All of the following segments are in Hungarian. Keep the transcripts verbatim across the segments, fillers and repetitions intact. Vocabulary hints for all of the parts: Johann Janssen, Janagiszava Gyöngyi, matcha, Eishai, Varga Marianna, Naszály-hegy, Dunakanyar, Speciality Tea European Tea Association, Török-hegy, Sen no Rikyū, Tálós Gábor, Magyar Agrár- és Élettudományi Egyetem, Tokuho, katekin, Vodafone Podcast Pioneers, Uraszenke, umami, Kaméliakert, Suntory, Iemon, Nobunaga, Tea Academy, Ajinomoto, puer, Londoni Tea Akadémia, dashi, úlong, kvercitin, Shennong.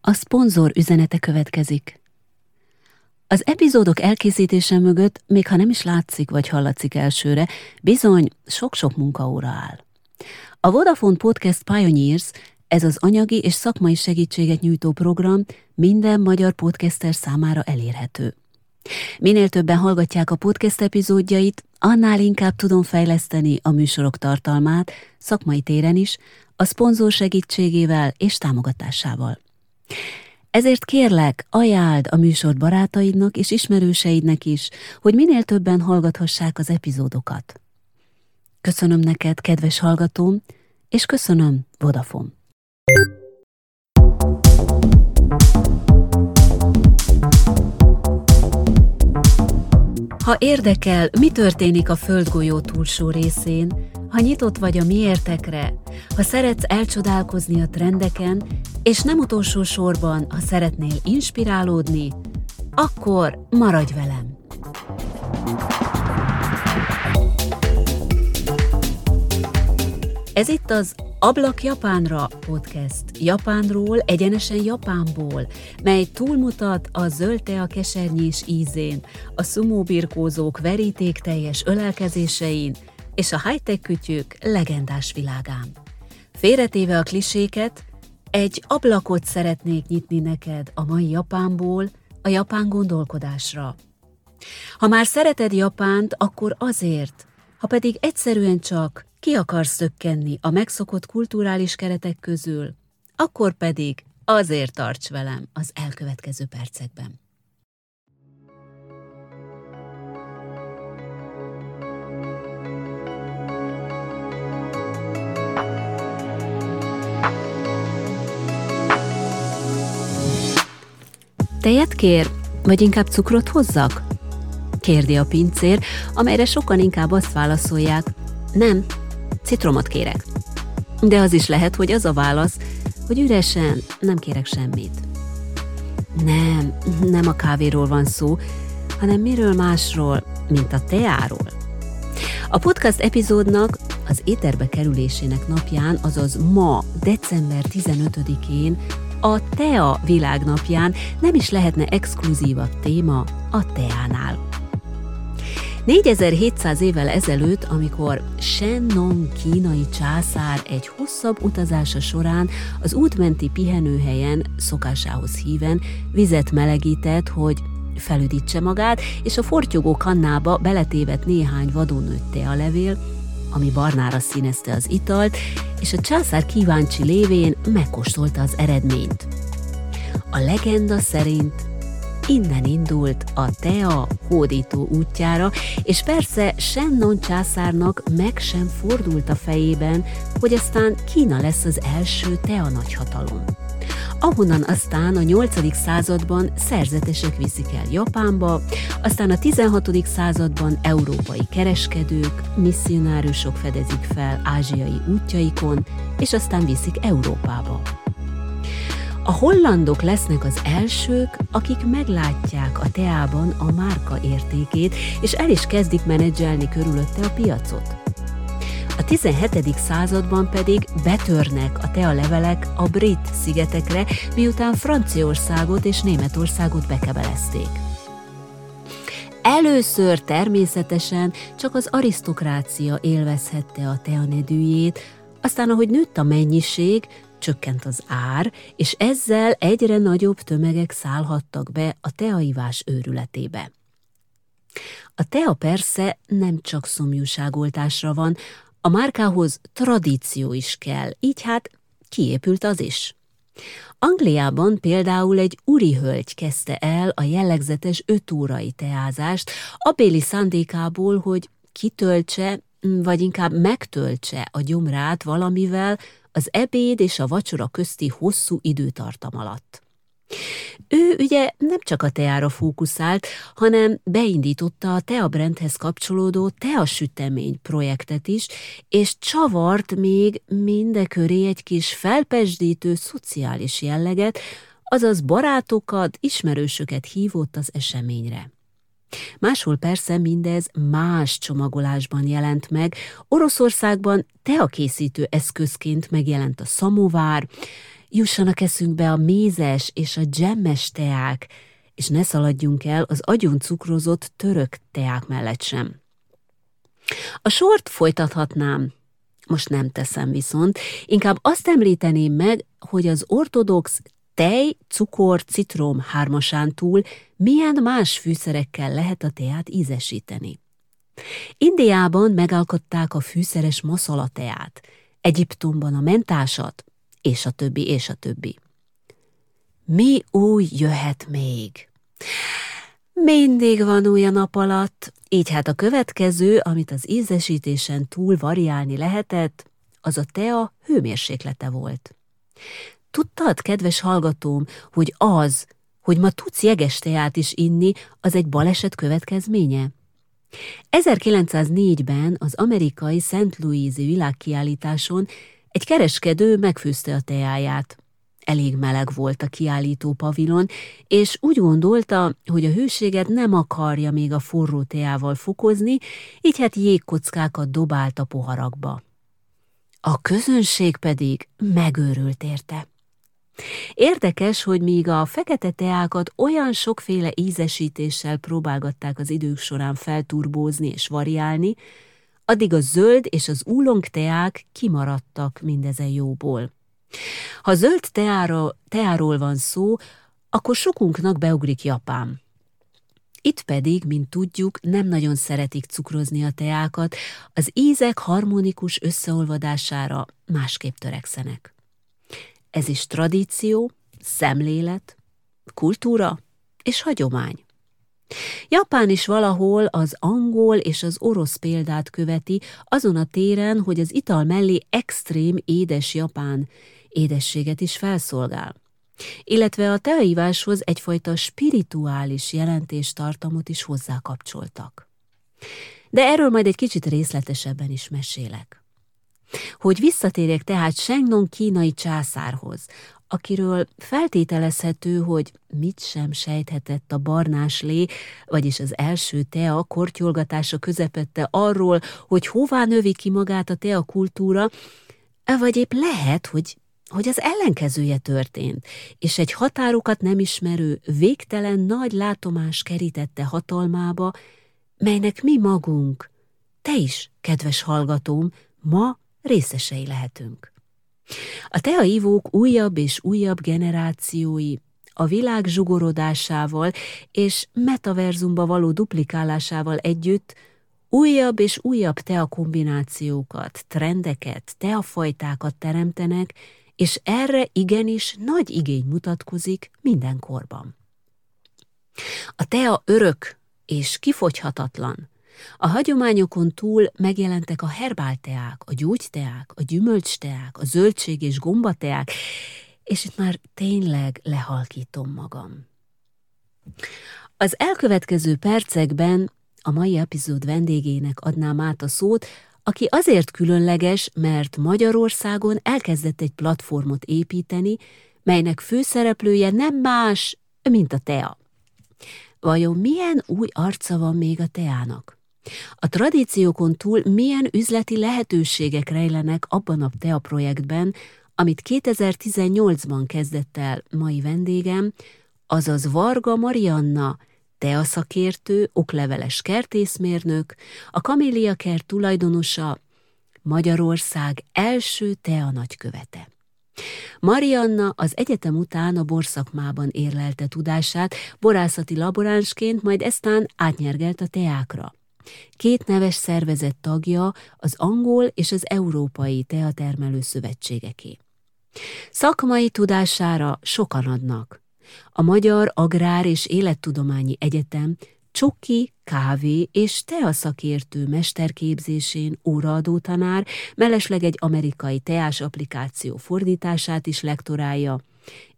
A szponzor üzenete következik. Az epizódok elkészítése mögött, még ha nem is látszik vagy hallatszik elsőre, bizony sok-sok munkaóra áll. A Vodafone Podcast Pioneers, ez az anyagi és szakmai segítséget nyújtó program minden magyar podcaster számára elérhető. Minél többen hallgatják a podcast epizódjait, annál inkább tudom fejleszteni a műsorok tartalmát, szakmai téren is, a szponzor segítségével és támogatásával. Ezért kérlek, ajánld a műsor barátaidnak és ismerőseidnek is, hogy minél többen hallgathassák az epizódokat. Köszönöm neked, kedves hallgatóm, és köszönöm, Vodafone. Ha érdekel, mi történik a földgolyó túlsó részén, ha nyitott vagy a miértekre, ha szeretsz elcsodálkozni a trendeken, és nem utolsó sorban, ha szeretnél inspirálódni, akkor maradj velem! Ez itt az Ablak Japánra podcast. Japánról, egyenesen Japánból, mely túlmutat a zöld tea kesernyés ízén, a szumóbirkózók verítékteljes ölelkezésein és a high-tech kütyük legendás világán. Félretéve a kliséket, egy ablakot szeretnék nyitni neked a mai Japánból, a japán gondolkodásra. Ha már szereted Japánt, akkor azért, ha pedig egyszerűen csak ki akarsz szökkenni a megszokott kulturális keretek közül, akkor pedig azért tarts velem az elkövetkező percekben. Tejet kér, vagy inkább cukrot hozzak? Kérdi a pincér, amelyre sokan inkább azt válaszolják, nem, citromot kérek. De az is lehet, hogy az a válasz, hogy üresen nem kérek semmit. Nem, nem a kávéról van szó, hanem miről másról, mint a teáról. A podcast epizódnak az éterbe kerülésének napján, azaz ma, december tizenötödikén, a Tea világnapján nem is lehetne exkluzívabb téma a teánál. négyezer-hétszáz évvel ezelőtt, amikor Shennong kínai császár egy hosszabb utazása során az útmenti pihenőhelyen szokásához híven vizet melegített, hogy felüdítse magát, és a fortyogó kannába beletévedt néhány vadon nőtt tealevél, ami barnára színezte az italt, és a császár kíváncsi lévén megkóstolta az eredményt. A legenda szerint innen indult a tea hódító útjára, és persze Shennong császárnak meg sem fordult a fejében, hogy aztán Kína lesz az első tea nagyhatalom. Ahonnan aztán a nyolcadik században szerzetesek viszik el Japánba, aztán a tizenhatodik században európai kereskedők, misszionárusok fedezik fel ázsiai útjaikon, és aztán viszik Európába. A hollandok lesznek az elsők, akik meglátják a teában a márka értékét, és el is kezdik menedzselni körülötte a piacot. A tizenhetedik században pedig betörnek a tea levelek a brit szigetekre, miután Franciaországot és Németországot bekebelezték. Először természetesen csak az arisztokrácia élvezhette a tea nedűjét, aztán ahogy nőtt a mennyiség, csökkent az ár, és ezzel egyre nagyobb tömegek szállhattak be a teaivás őrületébe. A tea persze nem csak szomjúságoltásra van, a márkához tradíció is kell, így hát kiépült az is. Angliában például egy úrihölgy kezdte el a jellegzetes ötórai teázást, abbéli szándékából, hogy kitöltse, vagy inkább megtöltse a gyomrát valamivel az ebéd és a vacsora közti hosszú időtartam alatt. Ő ugye nem csak a teára fókuszált, hanem beindította a Tea Brandhez kapcsolódó teasütemény projektet is, és csavart még mindeköré egy kis felpesdítő szociális jelleget, azaz barátokat, ismerősöket hívott az eseményre. Máshol persze mindez más csomagolásban jelent meg. Oroszországban teakészítő eszközként megjelent a szamovár, jussanak eszünkbe a mézes és a dzsemmes teák, és ne szaladjunk el az agyon cukrozott török teák mellett sem. A sort folytathatnám, most nem teszem viszont, inkább azt említeném meg, hogy az ortodox tej, cukor, citrom hármasán túl milyen más fűszerekkel lehet a teát ízesíteni. Indiában megalkották a fűszeres maszala teát, Egyiptomban a mentásat, és a többi, és a többi. Mi új jöhet még? Mindig van új a nap alatt, így hát a következő, amit az ízesítésen túl variálni lehetett, az a tea hőmérséklete volt. Tudtad, kedves hallgatóm, hogy az, hogy ma tudsz jeges teát is inni, az egy baleset következménye? ezerkilencszáznégyben az amerikai Saint Louis-i világkiállításon egy kereskedő megfőzte a teáját. Elég meleg volt a kiállító pavilon, és úgy gondolta, hogy a hőséget nem akarja még a forró teával fokozni, így hát jégkockákat dobált a poharakba. A közönség pedig megőrült érte. Érdekes, hogy míg a fekete teákat olyan sokféle ízesítéssel próbálgatták az idők során felturbózni és variálni, addig a zöld és az úlong teák kimaradtak mindezen jóból. Ha zöld teáról, teáról van szó, akkor sokunknak beugrik Japán. Itt pedig, mint tudjuk, nem nagyon szeretik cukrozni a teákat, az ízek harmonikus összeolvadására másképp törekszenek. Ez is tradíció, szemlélet, kultúra és hagyomány. Japán is valahol az angol és az orosz példát követi azon a téren, hogy az ital mellé extrém édes japán édességet is felszolgál, illetve a teaiváshoz egyfajta spirituális jelentéstartamot is hozzákapcsoltak. De erről majd egy kicsit részletesebben is mesélek. Hogy visszatérjek tehát Shennong kínai császárhoz, akiről feltételezhető, hogy mit sem sejthetett a barnás lé, vagyis az első tea kortyolgatása közepette arról, hogy hová növi ki magát a tea kultúra, vagy épp lehet, hogy, hogy az ellenkezője történt, és egy határokat nem ismerő, végtelen nagy látomás kerítette hatalmába, melynek mi magunk, te is, kedves hallgatóm, ma részesei lehetünk. A teaivók újabb és újabb generációi a világ zsugorodásával és metaverzumba való duplikálásával együtt újabb és újabb teakombinációkat, trendeket, teafajtákat teremtenek, és erre igenis nagy igény mutatkozik minden korban. A tea örök és kifogyhatatlan. A hagyományokon túl megjelentek a herbálteák, a gyógyteák, a gyümölcsteák, a zöldség- és gombateák, és itt már tényleg lehalkítom magam. Az elkövetkező percekben a mai epizód vendégének adnám át a szót, aki azért különleges, mert Magyarországon elkezdett egy platformot építeni, melynek főszereplője nem más, mint a tea. Vajon milyen új arca van még a teának? A tradíciókon túl milyen üzleti lehetőségek rejlenek abban a tea projektben, amit kétezer-tizennyolcban kezdett el mai vendégem, azaz Varga Marianna, teaszakértő, okleveles kertészmérnök, a Kaméliakert tulajdonosa, Magyarország első tea nagykövete. Marianna az egyetem után a borszakmában érlelte tudását, borászati laboránsként, majd eztán átnyergelt a teákra. Két neves szervezet tagja az angol és az európai teatermelő szövetségeké. Szakmai tudására sokan adnak. A Magyar Agrár- és Élettudományi Egyetem csoki, kávé és teaszakértő mesterképzésén óraadó tanár, mellesleg egy amerikai teás applikáció fordítását is lektorálja,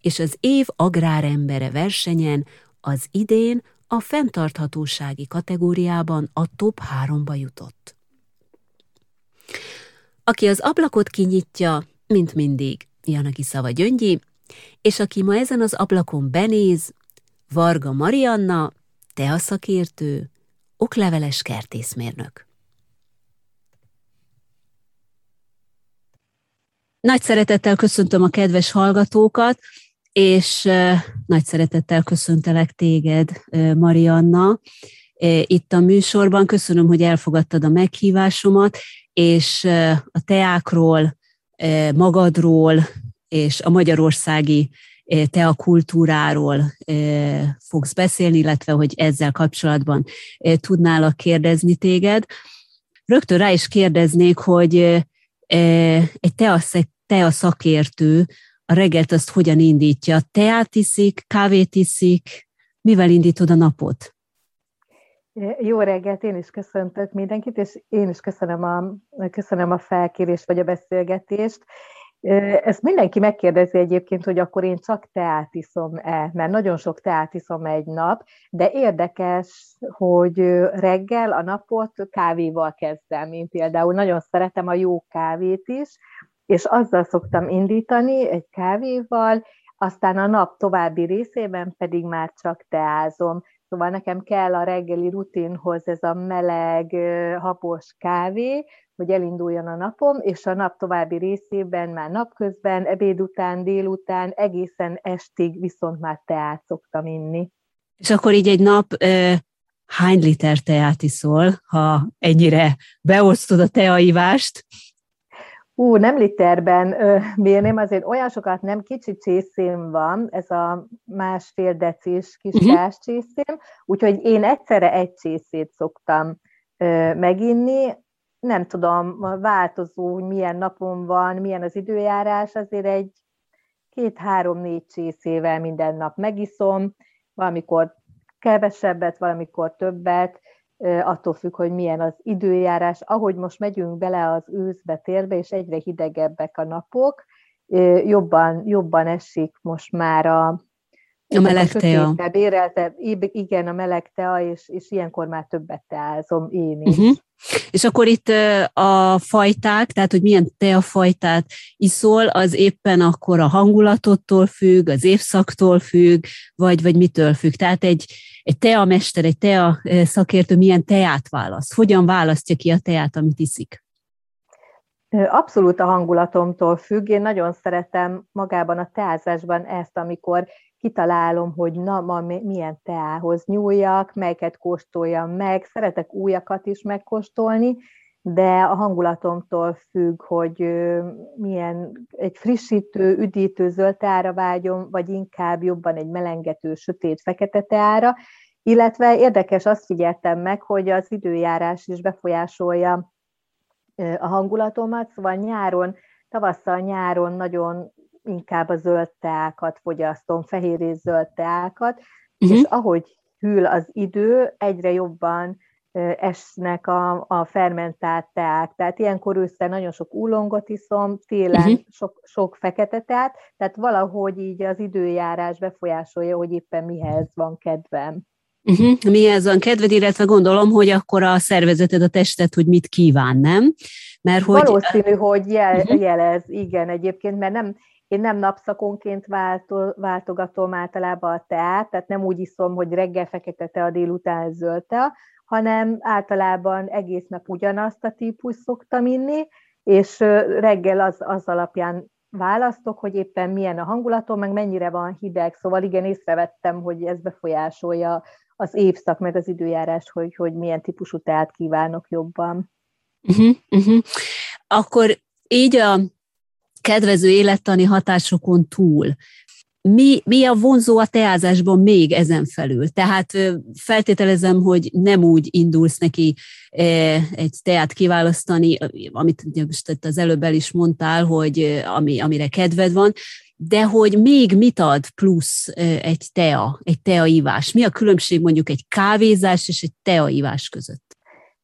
és az év agrárembere versenyen az idén a fenntarthatósági kategóriában a top háromba jutott. Aki az ablakot kinyitja, mint mindig, Janagiszava Gyöngyi, és aki ma ezen az ablakon benéz, Varga Marianna, te a szakértő, okleveles kertészmérnök. Nagy szeretettel köszöntöm a kedves hallgatókat, és nagy szeretettel köszöntelek téged, Marianna, itt a műsorban. Köszönöm, hogy elfogadtad a meghívásomat, és a teákról, magadról és a magyarországi teakultúráról fogsz beszélni, illetve hogy ezzel kapcsolatban tudnálak kérdezni téged. Rögtön rá is kérdeznék, hogy egy tea, tea szakértő a reggelt azt hogyan indítja? Teát iszik, kávét iszik? Mivel indítod a napot? Jó reggelt, én is köszöntök mindenkit, és én is köszönöm a, köszönöm a felkérést vagy a beszélgetést. Ezt mindenki megkérdezi egyébként, hogy akkor én csak teát iszom-e, mert nagyon sok teát iszom egy nap, de érdekes, hogy reggel a napot kávéval kezdem. Én például nagyon szeretem a jó kávét is, és azzal szoktam indítani egy kávéval, aztán a nap további részében pedig már csak teázom. Szóval nekem kell a reggeli rutinhoz ez a meleg, hapos kávé, hogy elinduljon a napom, és a nap további részében már napközben, ebéd után, délután, egészen estig viszont már teát szoktam inni. És akkor így egy nap hány liter teát iszol, ha ennyire beosztod a teaivást? Ú, nem literben mérném, azért olyan sokat nem, kicsi csészém van, ez a másfél decis kis uh-huh. táscsészém, úgyhogy én egyszerre egy csészét szoktam ö, meginni, nem tudom, változó, hogy milyen napom van, milyen az időjárás, azért egy két-három-négy csészével minden nap megiszom, valamikor kevesebbet, valamikor többet, attól függ, hogy milyen az időjárás. Ahogy most megyünk bele az őszbe, térbe, és egyre hidegebbek a napok, jobban, jobban esik most már a, a meleg tea. Éreltebb, igen, a meleg tea, és, és ilyenkor már többet teázom én is. Uh-huh. És akkor itt a fajták, tehát hogy milyen teafajtát iszol, az éppen akkor a hangulatottól függ, az évszaktól függ, vagy, vagy mitől függ. Tehát egy, egy teamester, egy tea szakértő milyen teát választ? Hogyan választja ki a teát, amit iszik? Abszolút a hangulatomtól függ. Én nagyon szeretem magában a teázásban ezt, amikor kitalálom, hogy na, ma milyen teához nyúljak, melyiket kóstoljam meg, szeretek újakat is megkóstolni, de a hangulatomtól függ, hogy milyen egy frissítő, üdítő zöld teára vágyom, vagy inkább jobban egy melengető, sötét, fekete teára, illetve érdekes, azt figyeltem meg, hogy az időjárás is befolyásolja a hangulatomat, szóval nyáron, tavasszal, nyáron nagyon inkább a zöld teákat fogyasztom, fehér és zöld teákat, uh-huh. és ahogy hűl az idő, egyre jobban esnek a, a fermentált teák. Tehát ilyenkor ősszel nagyon sok úlongot iszom, télen uh-huh. sok, sok fekete teát, tehát valahogy így az időjárás befolyásolja, hogy éppen mihez van kedvem. Uh-huh. Mihez van kedved, illetve gondolom, hogy akkor a szervezeted, a tested, hogy mit kíván, nem? Mert hogy... Valószínű, hogy jel, uh-huh. jelez, igen, egyébként, mert nem... Én nem napszakonként váltol, váltogatom általában a teát, tehát nem úgy iszom, hogy reggel fekete tea, délután zöld tea, hanem általában egész nap ugyanazt a típust szoktam inni, és reggel az, az alapján választok, hogy éppen milyen a hangulatom, meg mennyire van hideg. Szóval igen, észrevettem, hogy ez befolyásolja az évszak, meg az időjárás, hogy, hogy milyen típusú teát kívánok jobban. Uh-huh, uh-huh. Akkor így a... kedvező élettani hatásokon túl. Mi, mi a vonzó a teázásban még ezen felül? Tehát feltételezem, hogy nem úgy indulsz neki egy teát kiválasztani, amit most az előbb el is mondtál, hogy ami, amire kedved van, de hogy még mit ad plusz egy tea, egy teaivás? Mi a különbség mondjuk egy kávézás és egy teaivás között?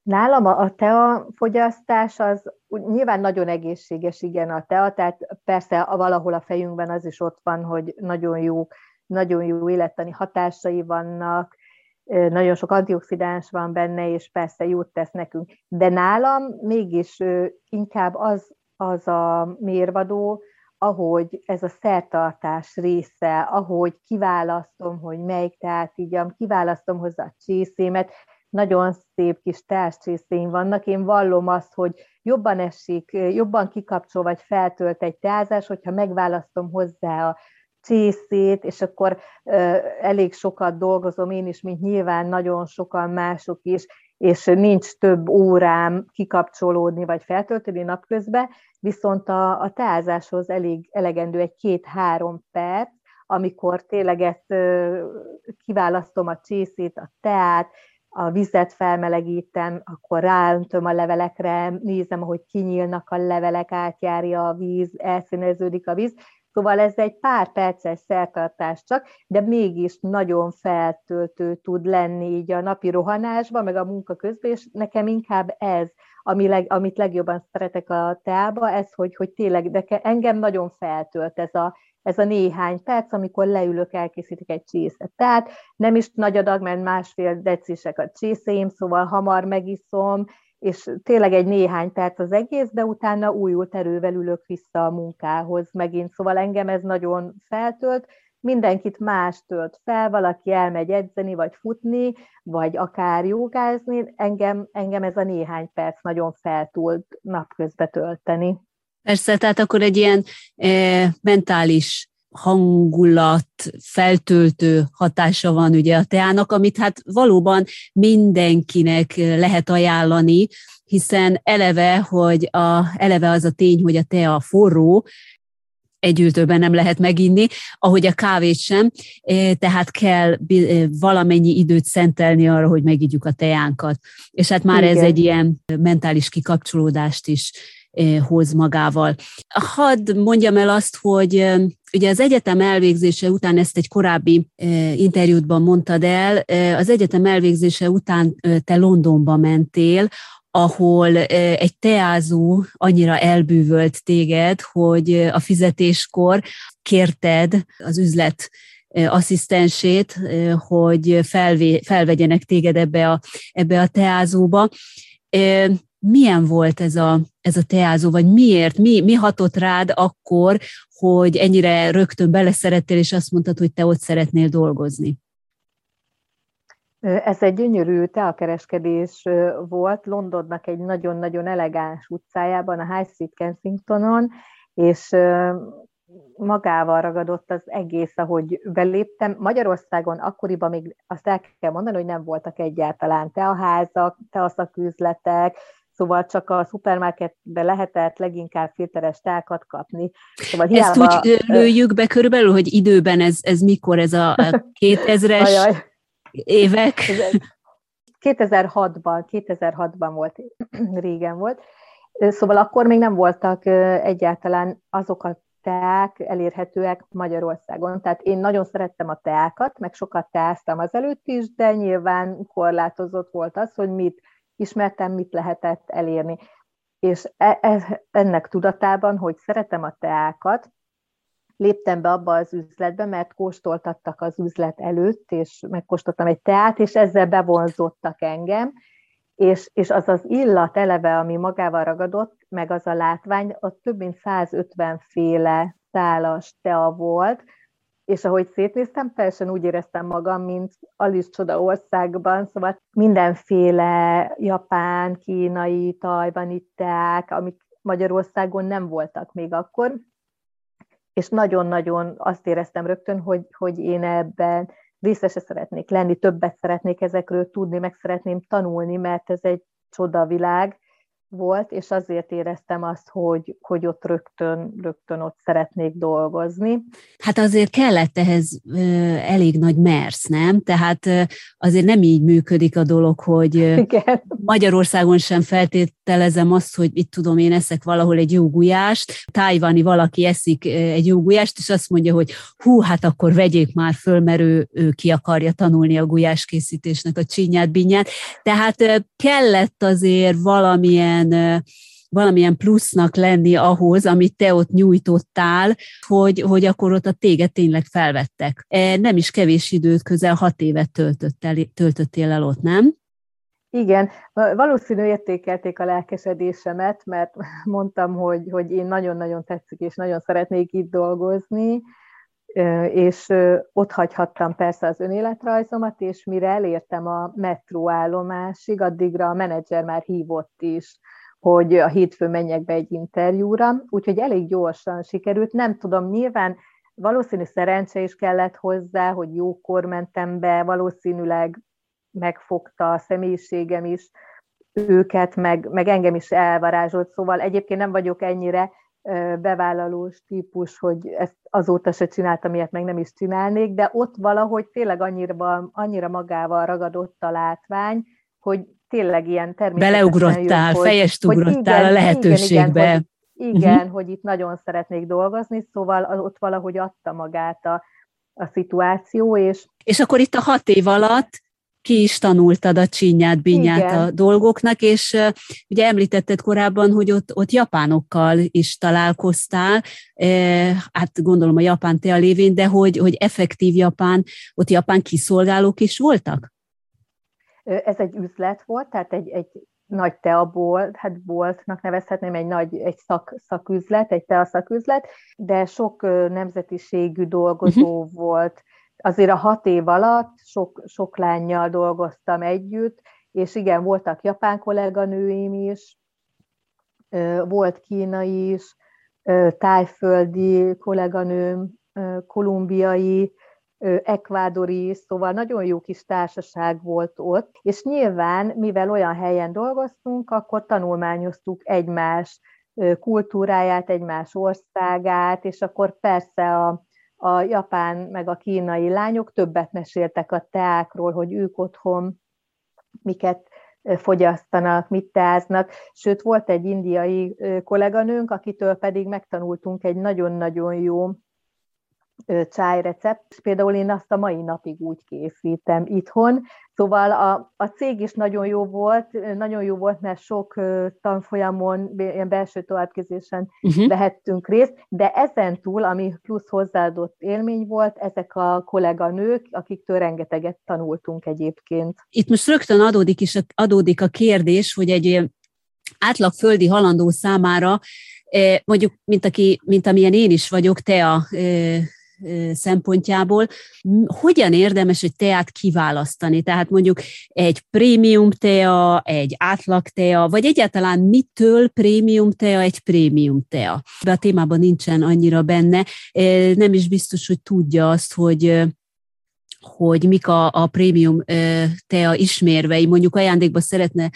Nálam a tea fogyasztás az nyilván nagyon egészséges, igen, a tea, tehát persze valahol a fejünkben az is ott van, hogy nagyon jó, nagyon jó élettani hatásai vannak, nagyon sok antioxidáns van benne, és persze jót tesz nekünk. De nálam mégis inkább az, az a mérvadó, ahogy ez a szertartás része, ahogy kiválasztom, hogy melyik teát igyam, kiválasztom hozzá a csészémet, nagyon szép kis teáscsészéim vannak, én vallom azt, hogy jobban esik, jobban kikapcsol vagy feltölt egy teázás, hogyha megválasztom hozzá a csészét, és akkor ö, elég sokat dolgozom én is, mint nyilván nagyon sokan mások is, és nincs több órám kikapcsolódni vagy feltölteni napközben, viszont a, a teázáshoz elég elegendő egy két-három perc, amikor tényleg ezt ö, kiválasztom a csészét, a teát, a vizet felmelegítem, akkor ráöntöm a levelekre, nézem, ahogy kinyílnak a levelek, átjárja a víz, elszíneződik a víz. Szóval ez egy pár perces szertartás csak, de mégis nagyon feltöltő tud lenni így a napi rohanásban, meg a munka közben, és nekem inkább ez, ami leg, amit legjobban szeretek a teába, ez, hogy, hogy tényleg de engem nagyon feltölt ez a, ez a néhány perc, amikor leülök, elkészítek egy csészet. Tehát nem is nagy adag, mert másfél decisek a csészéim, szóval hamar megiszom, és tényleg egy néhány perc az egész, de utána újult erővel ülök vissza a munkához megint. Szóval engem ez nagyon feltölt, mindenkit más tölt fel, valaki elmegy edzeni, vagy futni, vagy akár jogázni, engem, engem ez a néhány perc nagyon feltölt napközben tölteni. Persze, tehát akkor egy ilyen e, mentális hangulat, feltöltő hatása van ugye a teának, amit hát valóban mindenkinek lehet ajánlani, hiszen eleve, hogy a, eleve az a tény, hogy a tea forró, egy ültőben nem lehet meginni, ahogy a kávét sem, tehát kell valamennyi időt szentelni arra, hogy megígyük a teánkat. És hát már igen, ez egy ilyen mentális kikapcsolódást is hoz magával. Hadd mondjam el azt, hogy ugye az egyetem elvégzése után, ezt egy korábbi interjútban mondtad el, az egyetem elvégzése után te Londonba mentél, ahol egy teázó annyira elbűvölt téged, hogy a fizetéskor kérted az üzlet asszisztensét, hogy felvé, felvegyenek téged ebbe a, ebbe a teázóba. Milyen volt ez a, ez a teázó, vagy miért, mi, mi hatott rád akkor, hogy ennyire rögtön beleszerettél, és azt mondtad, hogy te ott szeretnél dolgozni? Ez egy gyönyörű teakereskedés volt Londonnak egy nagyon-nagyon elegáns utcájában, a High Street Kensingtonon, és magával ragadott az egész, ahogy beléptem. Magyarországon akkoriban még azt el kell mondani, hogy nem voltak egyáltalán teaházak, teaszaküzletek, szóval csak a szupermarketben lehetett leginkább filteres teákat kapni. Szóval hiába... Ezt úgy lőjük be körülbelül, hogy időben ez, ez mikor, ez a kétezres évek? kétezer-hatban volt, régen volt. Szóval akkor még nem voltak egyáltalán azok a teák elérhetőek Magyarországon. Tehát én nagyon szerettem a teákat, meg sokat teáztam azelőtt is, de nyilván korlátozott volt az, hogy mit ismertem, mit lehetett elérni. És e- e- ennek tudatában, hogy szeretem a teákat, léptem be abba az üzletbe, mert kóstoltattak az üzlet előtt, és megkóstoltam egy teát, és ezzel bevonzottak engem, és, és az az illat eleve, ami magával ragadott, meg az a látvány, az több mint százötven féle szálas tea volt, és ahogy szétnéztem, teljesen úgy éreztem magam, mint Alice csoda országban, szóval mindenféle japán, kínai, tajvani teák, amik Magyarországon nem voltak még akkor, és nagyon-nagyon azt éreztem rögtön, hogy, hogy én ebben részese szeretnék lenni, többet szeretnék ezekről tudni, meg szeretném tanulni, mert ez egy csodavilág volt, és azért éreztem azt, hogy, hogy ott rögtön, rögtön ott szeretnék dolgozni. Hát azért kellett ehhez elég nagy mersz, nem? Tehát azért nem így működik a dolog, hogy igen. Magyarországon sem feltételezem azt, hogy itt tudom, én eszek valahol egy jó gulyást, tájvani valaki eszik egy jó gulyást, és azt mondja, hogy hú, hát akkor vegyék már föl, mert ő, ő ki akarja tanulni a gulyáskészítésnek a csínyát, binyát. Tehát kellett azért valamilyen valamilyen plusznak lenni ahhoz, amit te ott nyújtottál, hogy, hogy akkor ott a téged tényleg felvettek. Nem is kevés időt, közel hat évet töltöttél el ott, nem? Igen, valószínű értékelték a lelkesedésemet, mert mondtam, hogy, hogy én nagyon-nagyon tetszik, és nagyon szeretnék itt dolgozni, és ott hagyhattam persze az önéletrajzomat, és mire elértem a metróállomásig, addigra a menedzser már hívott is, hogy a hétfőn menjek be egy interjúra, úgyhogy elég gyorsan sikerült, nem tudom, nyilván valószínű szerencse is kellett hozzá, hogy jókor mentem be, valószínűleg megfogta a személyiségem is őket, meg, meg engem is elvarázsolt, szóval egyébként nem vagyok ennyire bevállalós típus, hogy ezt azóta se csináltam, ilyet meg nem is csinálnék, de ott valahogy tényleg annyira, annyira magával ragadott a látvány, hogy tényleg ilyen természetesen beleugrottál, jön, fejest hogy, ugrottál hogy igen, a lehetőségbe. Igen, igen, hogy, igen uh-huh. hogy itt nagyon szeretnék dolgozni, szóval ott valahogy adta magát a, a szituáció. És... és akkor itt a hat év alatt ki is tanultad a csínyát, bínyát a dolgoknak, és uh, ugye említetted korábban, hogy ott, ott japánokkal is találkoztál, eh, hát gondolom a japán tea lévén, de hogy, hogy effektív japán, ott japán kiszolgálók is voltak? Ez egy üzlet volt, tehát egy, egy nagy teabolt, hát boltnak nevezhetném, egy nagy egy szak, szaküzlet, egy teaszaküzlet, de sok nemzetiségű dolgozó uh-huh. volt. Azért a hat év alatt sok, sok lánnyal dolgoztam együtt, és igen, voltak japán kolléganőim is, volt kínai is, tájföldi kolléganőm, kolumbiai, ekvádori, szóval nagyon jó kis társaság volt ott, és nyilván, mivel olyan helyen dolgoztunk, akkor tanulmányoztuk egymás kultúráját, egymás országát, és akkor persze a a japán meg a kínai lányok többet meséltek a teákról, hogy ők otthon miket fogyasztanak, mit teáznak. Sőt, volt egy indiai kolléganőnk, akitől pedig megtanultunk egy nagyon-nagyon jó csájrecept. Például én azt a mai napig úgy készítem itthon. Szóval a, a cég is nagyon jó volt, nagyon jó volt, mert sok tanfolyamon, ilyen belső továbbképzésen uh-huh. vehettünk részt, de ezen túl, ami plusz hozzáadott élmény volt, ezek a kolléganők, akiktől rengeteget tanultunk egyébként. Itt most rögtön adódik is, adódik a kérdés, hogy egy átlag földi halandó számára, mondjuk, mint, aki, mint amilyen én is vagyok, te a... szempontjából, hogyan érdemes egy teát kiválasztani? Tehát mondjuk egy prémium tea, egy átlag tea, vagy egyáltalán mitől prémium tea egy prémium tea? De a témában nincsen annyira benne, nem is biztos, hogy tudja azt, hogy, hogy mik a, a prémium tea ismérvei. Mondjuk ajándékba szeretne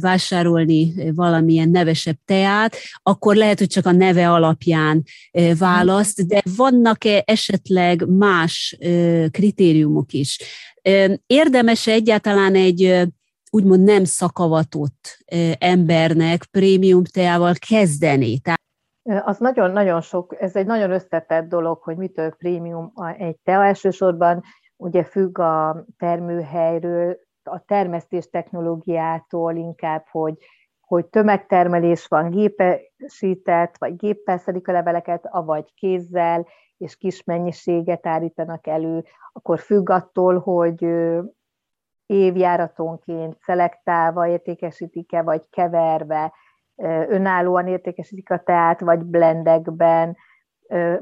vásárolni valamilyen nevesebb teát, akkor lehet, hogy csak a neve alapján választ, de vannak-e esetleg más kritériumok is? Érdemes-e egyáltalán egy úgymond nem szakavatott embernek prémium teával kezdeni? Az nagyon-nagyon sok, ez egy nagyon összetett dolog, hogy mitől prémium egy tea. Elsősorban ugye függ a termőhelyről, a termesztés technológiától inkább, hogy, hogy tömegtermelés van, gépesített, vagy géppel szedik a leveleket, avagy kézzel, és kis mennyiséget állítanak elő. Akkor függ attól, hogy évjáratonként szelektálva értékesítik-e, vagy keverve, önállóan értékesítik a teát, vagy blendekben.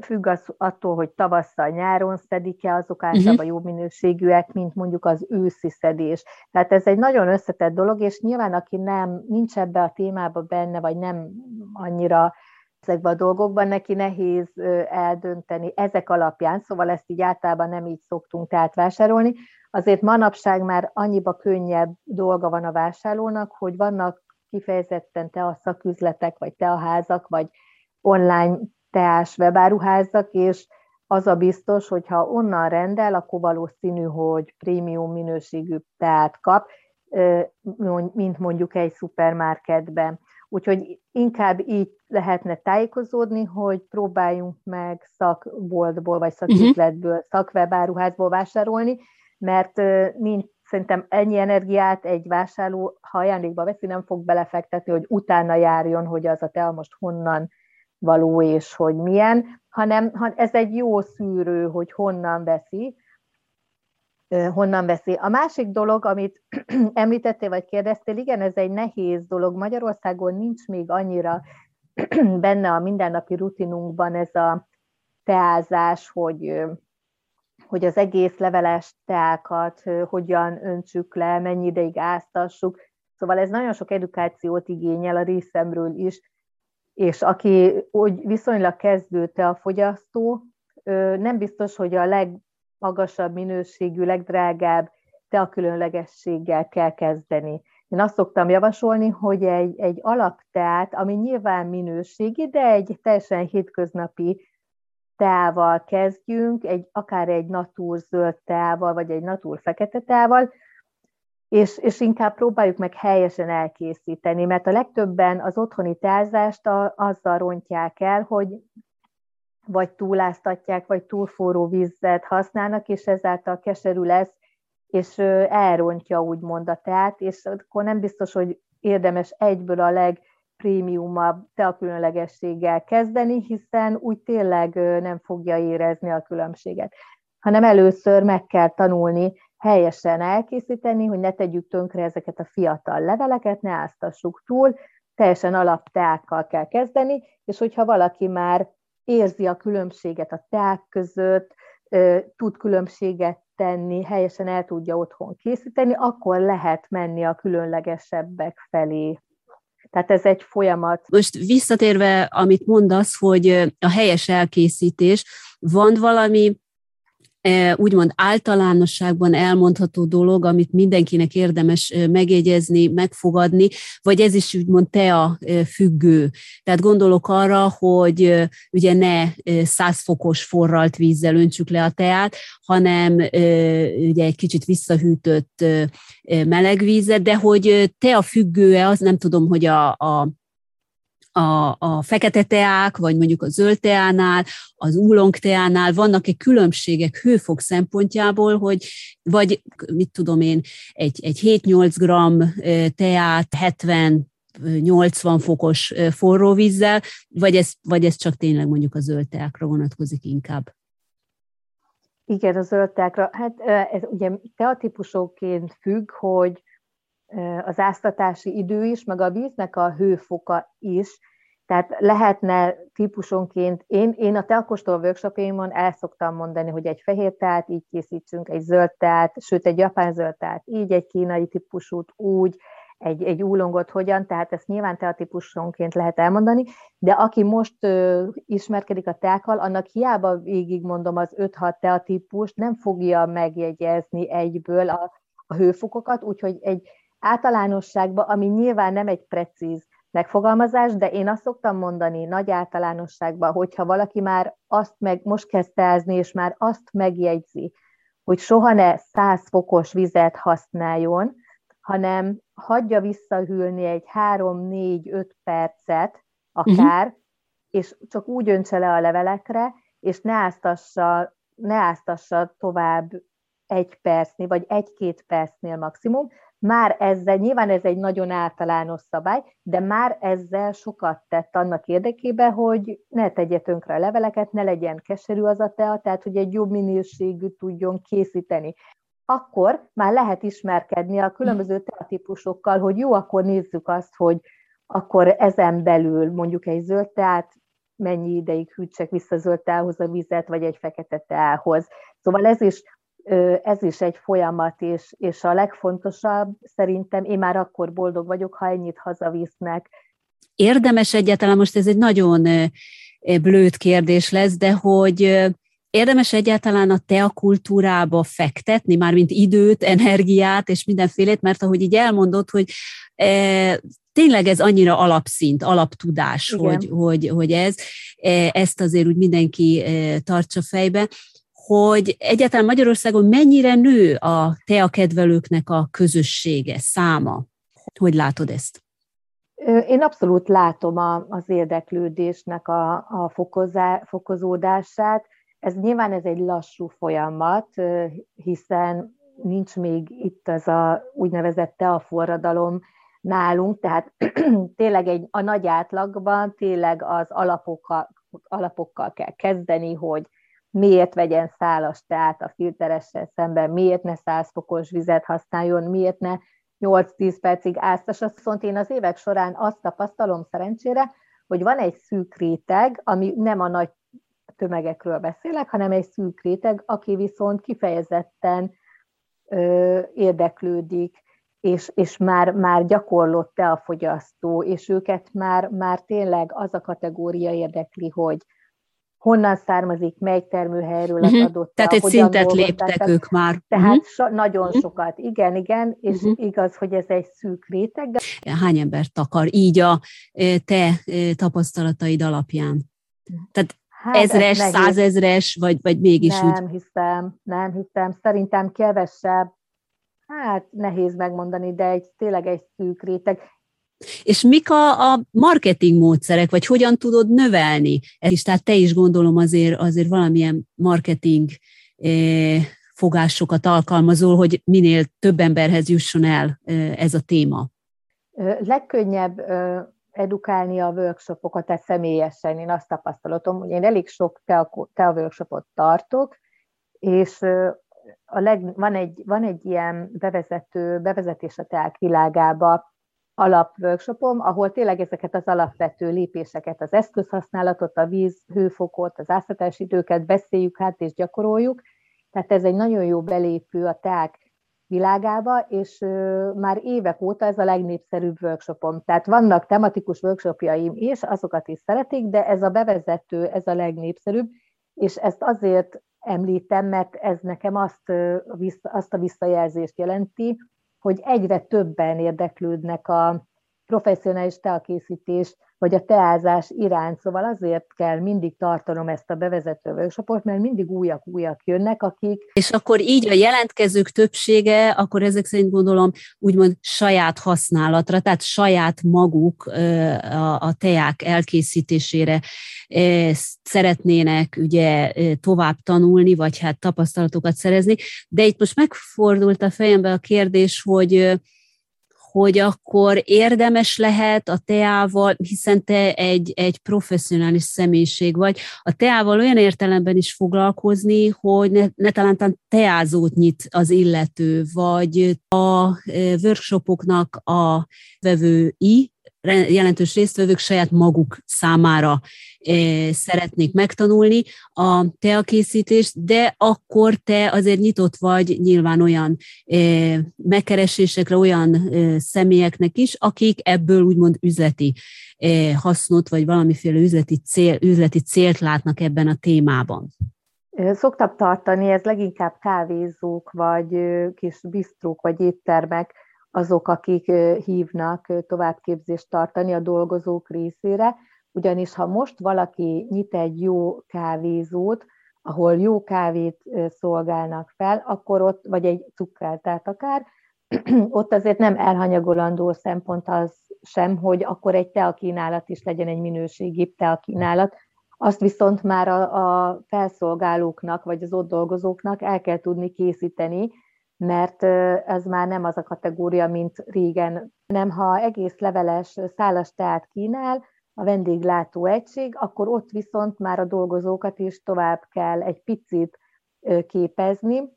Függ az attól, hogy tavasszal, nyáron szedik-e, azok általában jó minőségűek, mint mondjuk az őszi szedés. Tehát ez egy nagyon összetett dolog, és nyilván aki nem, nincs ebbe a témába benne, vagy nem annyira ezekben a dolgokban, neki nehéz eldönteni ezek alapján, szóval ezt így általában nem így szoktunk teát vásárolni. Azért manapság már annyiba könnyebb dolga van a vásárlónak, hogy vannak kifejezetten teaszaküzletek, vagy teaházak, vagy online teás webáruházak, és az a biztos, hogy ha onnan rendel, akkor valószínű, hogy prémium minőségű teát kap, mint mondjuk egy szupermarketben. Úgyhogy inkább így lehetne tájékozódni, hogy próbáljunk meg szakboltból, vagy szaküzletből, szakwebáruházból vásárolni, mert nincs szerintem ennyi energiát egy vásárló, ha ajándékba veszi, nem fog belefektetni, hogy utána járjon, hogy az a tea most honnan való és hogy milyen, hanem ez egy jó szűrő, hogy honnan veszi, honnan veszi. A másik dolog, amit említettél vagy kérdeztél, igen, ez egy nehéz dolog. Magyarországon nincs még annyira benne a mindennapi rutinunkban ez a teázás, hogy, hogy az egész leveles teákat hogyan öntsük le, mennyi ideig áztassuk. Szóval ez nagyon sok edukációt igényel a részemről is, és aki úgy viszonylag kezdő tea fogyasztó, nem biztos, hogy a legmagasabb minőségű, legdrágább tea különlegességgel kell kezdeni. Én azt szoktam javasolni, hogy egy, egy alapteát, ami nyilván minőségi, de egy teljesen hétköznapi teával kezdjünk, egy, akár egy natúr zöld teával, vagy egy natúr fekete teával, és, és inkább próbáljuk meg helyesen elkészíteni, mert a legtöbben az otthoni teázást a, azzal rontják el, hogy vagy túláztatják, vagy túl forró vízet használnak, és ezáltal keserű lesz, és elrontja úgymond a teát, és akkor nem biztos, hogy érdemes egyből a legprémiumabb teakülönlegességgel kezdeni, hiszen úgy tényleg nem fogja érezni a különbséget, hanem először meg kell tanulni helyesen elkészíteni, hogy ne tegyük tönkre ezeket a fiatal leveleket, ne áztassuk túl, teljesen alapteákkal kell kezdeni, és hogyha valaki már érzi a különbséget a teák között, tud különbséget tenni, helyesen el tudja otthon készíteni, akkor lehet menni a különlegesebbek felé. Tehát ez egy folyamat. Most visszatérve, amit mondasz, hogy a helyes elkészítés, van valami úgymond általánosságban elmondható dolog, amit mindenkinek érdemes megjegyezni, megfogadni, vagy ez is úgymond tea függő. Tehát gondolok arra, hogy ugye ne száz fokos forralt vízzel öntsük le a teát, hanem ugye egy kicsit visszahűtött meleg vízzel, de hogy tea függő-e, az nem tudom, hogy a, a A, a fekete teák, vagy mondjuk a zöld teánál, az oolong teánál vannak-e különbségek hőfok szempontjából, hogy vagy mit tudom én, egy, egy hét-nyolc gramm teát hetven-nyolcvan fokos forró vízzel, vagy ez, vagy ez csak tényleg mondjuk a zöld teákra vonatkozik inkább? Igen, a zöld teákra. Hát ez ugye teatípusokként függ, hogy az áztatási idő is, meg a víznek a hőfoka is, tehát lehetne típusonként, én, én a teakóstoló workshopjaimon el szoktam mondani, hogy egy fehér teát így készítsünk, egy zöld teát, sőt egy japán zöld teát így, egy kínai típusút úgy, egy, egy oolongot hogyan, tehát ezt nyilván teatípusonként lehet elmondani, de aki most ö, ismerkedik a teákkal, annak hiába végigmondom az öt-hat teatípust, nem fogja megjegyezni egyből a, a hőfokokat, úgyhogy egy általánosságban, ami nyilván nem egy precíz megfogalmazás, de én azt szoktam mondani nagy általánosságban, hogyha valaki már azt meg, most kezd teázni, és már azt megjegyzi, hogy soha ne száz fokos vizet használjon, hanem hagyja visszahűlni egy három-négy-öt percet akár, uh-huh. és csak úgy öntse le a levelekre, és ne áztassa, ne áztassa tovább egy percnél, vagy egy-két percnél maximum. Már ezzel, nyilván ez egy nagyon általános szabály, de már ezzel sokat tett annak érdekében, hogy ne tegye tönkre a leveleket, ne legyen keserű az a tea, tehát hogy egy jobb minőségű tudjon készíteni. Akkor már lehet ismerkedni a különböző teatípusokkal, hogy jó, akkor nézzük azt, hogy akkor ezen belül mondjuk egy zöld teát, mennyi ideig hűtsek vissza zöld teához a vizet, vagy egy fekete teához. Szóval ez is... Ez is egy folyamat, és, és a legfontosabb szerintem, én már akkor boldog vagyok, ha ennyit hazavisznek. Érdemes egyáltalán, most ez egy nagyon blőd kérdés lesz, de hogy érdemes egyáltalán a teakultúrába fektetni, mármint időt, energiát és mindenfélét, mert ahogy így elmondod, hogy e, tényleg ez annyira alapszint, alaptudás, hogy, hogy, hogy ez, e, ezt azért úgy mindenki e, tartsa fejbe, hogy egyáltalán Magyarországon mennyire nő a teakedvelőknek a közössége, száma? Hogy látod ezt? Én abszolút látom a, az érdeklődésnek a, a fokozá, fokozódását. Ez nyilván ez egy lassú folyamat, hiszen nincs még itt ez a úgynevezett teaforradalom nálunk, tehát tényleg egy, a nagy átlagban tényleg az alapokkal, alapokkal kell kezdeni, hogy miért vegyen szálas teát a filteressel szemben, miért ne száz fokos vizet használjon, miért ne nyolc-tíz percig áztassa. Viszont én az évek során azt tapasztalom szerencsére, hogy van egy szűk réteg, ami nem a nagy tömegekről beszélek, hanem egy szűk réteg, aki viszont kifejezetten ö, érdeklődik, és, és már, már gyakorlott el a fogyasztó, és őket már, már tényleg az a kategória érdekli, hogy honnan származik, mely termőhelyről az uh-huh. adott. Tehát egy szintet léptek ők már. Tehát uh-huh. so, nagyon uh-huh. sokat, igen, igen, és uh-huh. igaz, hogy ez egy szűk réteg. De... Hány embert takar így a te tapasztalataid alapján? Tehát hát ezres, ez százezres, vagy, vagy mégis nem úgy? Nem hiszem, nem hiszem. Szerintem kevesebb, hát nehéz megmondani, de egy, tényleg egy szűk réteg. És mik a, a marketing módszerek, vagy hogyan tudod növelni? És tehát te is gondolom azért, azért valamilyen marketing eh, fogásokat alkalmazol, hogy minél több emberhez jusson el eh, ez a téma. Legkönnyebb eh, edukálni a workshopokat, tehát személyesen én azt tapasztalatom, hogy én elég sok tea, tea workshopot tartok, és eh, a leg, van, egy, van egy ilyen bevezető, bevezetés a teák világába, alapworkshopom, ahol tényleg ezeket az alapvető lépéseket, az eszközhasználatot, a víz, hőfokot, az áztatási időket beszéljük hát és gyakoroljuk. Tehát ez egy nagyon jó belépő a teák világába, és ö, már évek óta ez a legnépszerűbb workshopom. Tehát vannak tematikus workshopjaim is, azokat is szeretik, de ez a bevezető, ez a legnépszerűbb, és ezt azért említem, mert ez nekem azt, ö, vissza, azt a visszajelzést jelenti, hogy egyre többen érdeklődnek a professzionális teakészítés, vagy a teázás iránt, szóval azért kell mindig tartanom ezt a bevezető workshopot, mert mindig újak-újak jönnek, akik... És akkor így a jelentkezők többsége, akkor ezek szerint gondolom úgymond saját használatra, tehát saját maguk a teák elkészítésére szeretnének ugye tovább tanulni, vagy hát tapasztalatokat szerezni, de itt most megfordult a fejembe a kérdés, hogy... hogy akkor érdemes lehet a teával, hiszen te egy, egy professzionális személyiség vagy, a teával olyan értelemben is foglalkozni, hogy ne, ne talán teázót nyit az illető, vagy a workshopoknak a vevői, jelentős résztvevők saját maguk számára szeretnék megtanulni a teakészítést, de akkor te azért nyitott vagy nyilván olyan megkeresésekre, olyan személyeknek is, akik ebből úgymond üzleti hasznot, vagy valamiféle üzleti, cél, üzleti célt látnak ebben a témában. Szoktam tartani, ez leginkább kávézók, vagy kis bisztrók, vagy éttermek, azok, akik hívnak továbbképzést tartani a dolgozók részére, ugyanis ha most valaki nyit egy jó kávézót, ahol jó kávét szolgálnak fel, akkor ott, vagy egy cukráltát akár, ott azért nem elhanyagolandó szempont az sem, hogy akkor egy teakínálat is legyen, egy minőségibb teakínálat. Azt viszont már a, a felszolgálóknak, vagy az ott dolgozóknak el kell tudni készíteni, mert ez már nem az a kategória, mint régen. Nem, ha egész leveles szálas teát kínál a vendéglátóegység, akkor ott viszont már a dolgozókat is tovább kell egy picit képezni,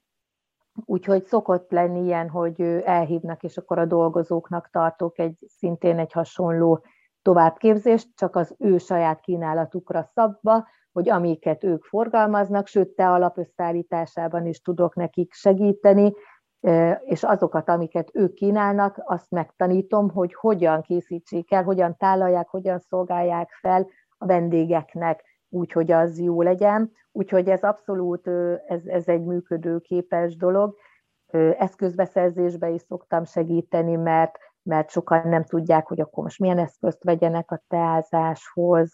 úgyhogy szokott lenni ilyen, hogy elhívnak, és akkor a dolgozóknak tartok egy szintén egy hasonló továbbképzést, csak az ő saját kínálatukra szabva, hogy amiket ők forgalmaznak, sőt, te alapösszeállításában is tudok nekik segíteni, és azokat, amiket ők kínálnak, azt megtanítom, hogy hogyan készítsék el, hogyan tálalják, hogyan szolgálják fel a vendégeknek, úgyhogy az jó legyen. Úgyhogy ez abszolút, ez, ez egy működőképes dolog. Eszközbeszerzésbe is szoktam segíteni, mert, mert sokan nem tudják, hogy akkor most milyen eszközt vegyenek a teázáshoz.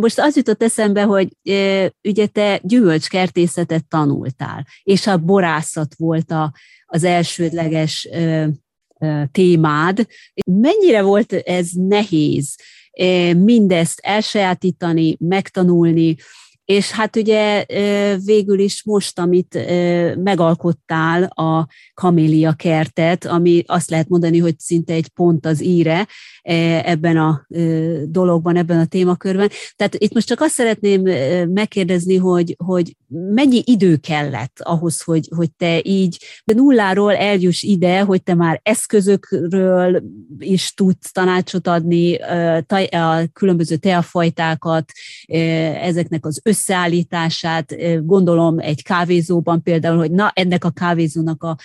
Most az jutott eszembe, hogy ugye te gyümölcskertészetet tanultál, és a borászat volt az elsődleges témád. Mennyire volt ez nehéz mindezt elsajátítani, megtanulni, És hát ugye végül is most, amit megalkottál a Kaméliakertet, ami azt lehet mondani, hogy szinte egy pont az íre ebben a dologban, ebben a témakörben. Tehát itt most csak azt szeretném megkérdezni, hogy, hogy mennyi idő kellett ahhoz, hogy, hogy te így nulláról eljuss ide, hogy te már eszközökről is tudsz tanácsot adni, a különböző teafajtákat, ezeknek az összeállítását, gondolom egy kávézóban például, hogy na, ennek a kávézónak a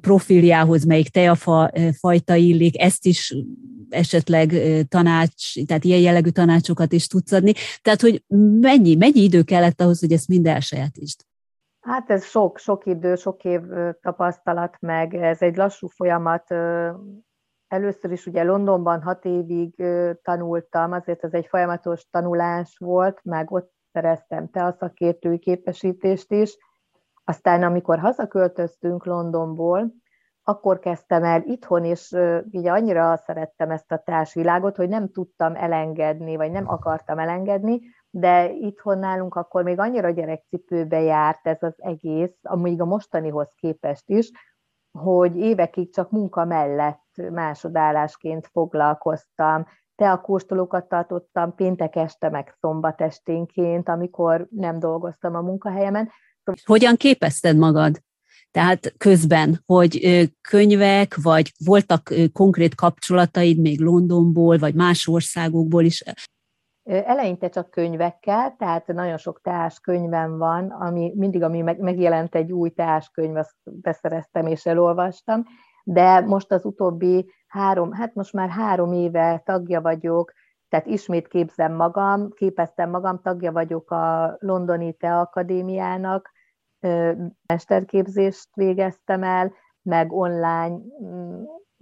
profiljához melyik teafa fajta illik, ezt is esetleg tanács, tehát ilyen jellegű tanácsokat is tudsz adni. Tehát, hogy mennyi, mennyi idő kellett ahhoz, hogy ezt mind elsajátítsd? Hát ez sok, sok idő, sok év tapasztalat, meg ez egy lassú folyamat. Először is ugye Londonban hat évig tanultam, azért ez egy folyamatos tanulás volt, meg ott szereztem te a szakértői képesítést is. Aztán amikor hazaköltöztünk Londonból, akkor kezdtem el itthon, és ugye annyira szerettem ezt a társvilágot, hogy nem tudtam elengedni, vagy nem akartam elengedni, de itthon nálunk akkor még annyira gyerekcipőbe járt ez az egész, amíg a mostanihoz képest is, hogy évekig csak munka mellett másodállásként foglalkoztam. Teakóstolókat tartottam péntek este, meg szombat esténként, amikor nem dolgoztam a munkahelyemen. Hogyan képezted magad? Tehát közben, hogy könyvek, vagy voltak konkrét kapcsolataid még Londonból, vagy más országokból is? Eleinte csak könyvekkel, tehát nagyon sok teáskönyvem van, ami mindig, ami megjelent egy új teáskönyv, azt beszereztem és elolvastam, de most az utóbbi három, hát most már három éve tagja vagyok, tehát ismét képzem magam, képeztem magam, tagja vagyok a Londoni Tea Akadémiának, mesterképzést végeztem el, meg online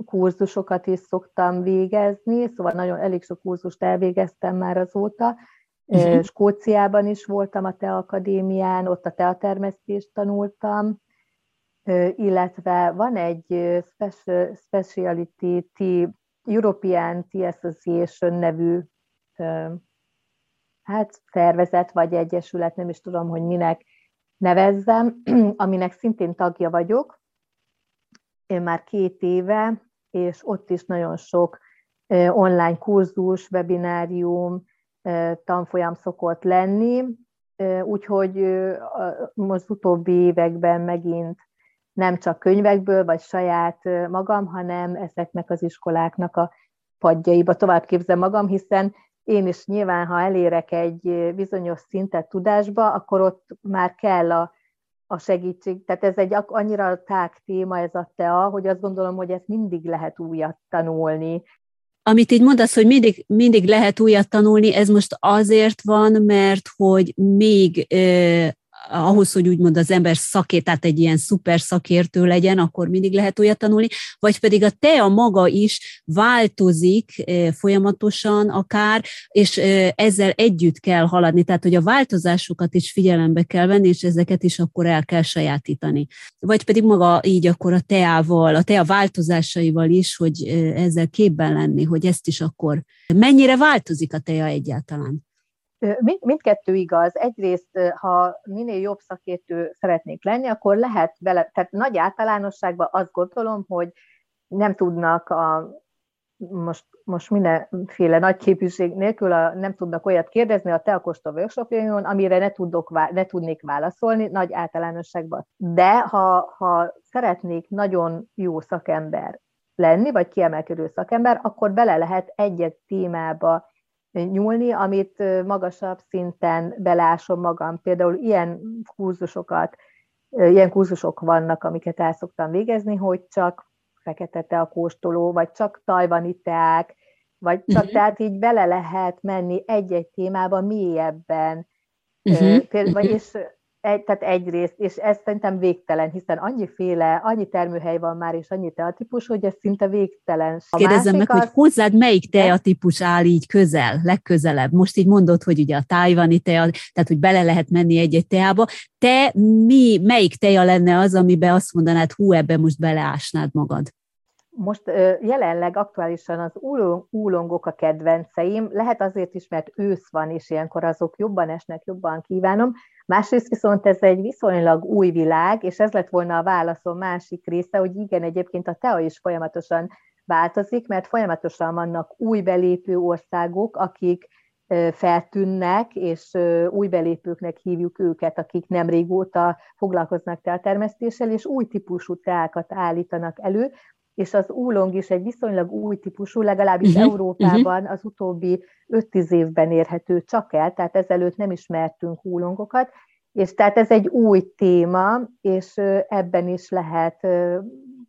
kurzusokat is szoktam végezni, szóval nagyon elég sok kurzust elvégeztem már azóta. Uh-huh. Skóciában is voltam a Tea Akadémián, ott a teatermesztést tanultam, illetve van egy Special, Speciality Tea European Tea Association nevű hát, szervezet vagy egyesület, nem is tudom, hogy minek nevezzem, aminek szintén tagja vagyok, én már két éve, és ott is nagyon sok online kurzus, webinárium, tanfolyam szokott lenni, úgyhogy most utóbbi években megint nem csak könyvekből, vagy saját magam, hanem ezeknek az iskoláknak a padjaiba tovább képzem magam, hiszen én is nyilván, ha elérek egy bizonyos szintet tudásba, akkor ott már kell a, a segítség. Tehát ez egy annyira tág téma, ez a tea, hogy azt gondolom, hogy ezt mindig lehet újat tanulni. Amit így mondasz, hogy mindig, mindig lehet újat tanulni, ez most azért van, mert hogy még... Ö- ahhoz, hogy úgymond az ember szakért, tehát egy ilyen szuper szakértő legyen, akkor mindig lehet olyat tanulni, vagy pedig a tea maga is változik folyamatosan akár, és ezzel együtt kell haladni, tehát hogy a változásokat is figyelembe kell venni, és ezeket is akkor el kell sajátítani. Vagy pedig maga így akkor a teával, a tea változásaival is, hogy ezzel képben lenni, hogy ezt is akkor mennyire változik a tea egyáltalán? Mindkettő igaz. Egyrészt, ha minél jobb szakértő szeretnék lenni, akkor lehet bele, tehát nagy általánosságban azt gondolom, hogy nem tudnak a, most, most mindenféle nagy képűség nélkül a, nem tudnak olyat kérdezni a teakóstó workshopjaion, amire ne, tudok, ne tudnék válaszolni nagy általánosságban. De ha, ha szeretnék nagyon jó szakember lenni, vagy kiemelkedő szakember, akkor bele lehet egy-egy témába nyúlni, amit magasabb szinten belásom magam. Például ilyen kurzusokat, ilyen kurzusok vannak, amiket el szoktam végezni, hogy csak fekete teakóstoló, vagy csak tajvani teák, vagy csak uh-huh. tehát így bele lehet menni egy-egy témába mélyebben. Uh-huh. Például, vagyis egy, tehát egyrészt, és ez szerintem végtelen, hiszen annyiféle, annyi termőhely van már, és annyi teatípus, hogy ez szinte végtelen. A Kérdezzem meg, az... hogy hozzád melyik teatípus áll így közel, legközelebb? Most így mondod, hogy ugye a tájvani tea, tehát hogy bele lehet menni egy-egy teába. Te mi, melyik teja lenne az, amiben azt mondanád, hú, ebbe most beleásnád magad? Most jelenleg aktuálisan az úlongok a kedvenceim, lehet azért is, mert ősz van, és ilyenkor azok jobban esnek, jobban kívánom. Másrészt viszont ez egy viszonylag új világ, és ez lett volna a válaszom másik része, hogy igen, egyébként a tea is folyamatosan változik, mert folyamatosan vannak új belépő országok, akik feltűnnek, és új belépőknek hívjuk őket, akik nem régóta foglalkoznak teatermesztéssel, és új típusú teákat állítanak elő, és az úlong is egy viszonylag új típusú, legalábbis uh-huh, Európában uh-huh. az utóbbi öt-tíz évben érhető csak el, tehát ezelőtt nem ismertünk úlongokat, és tehát ez egy új téma, és ebben is lehet,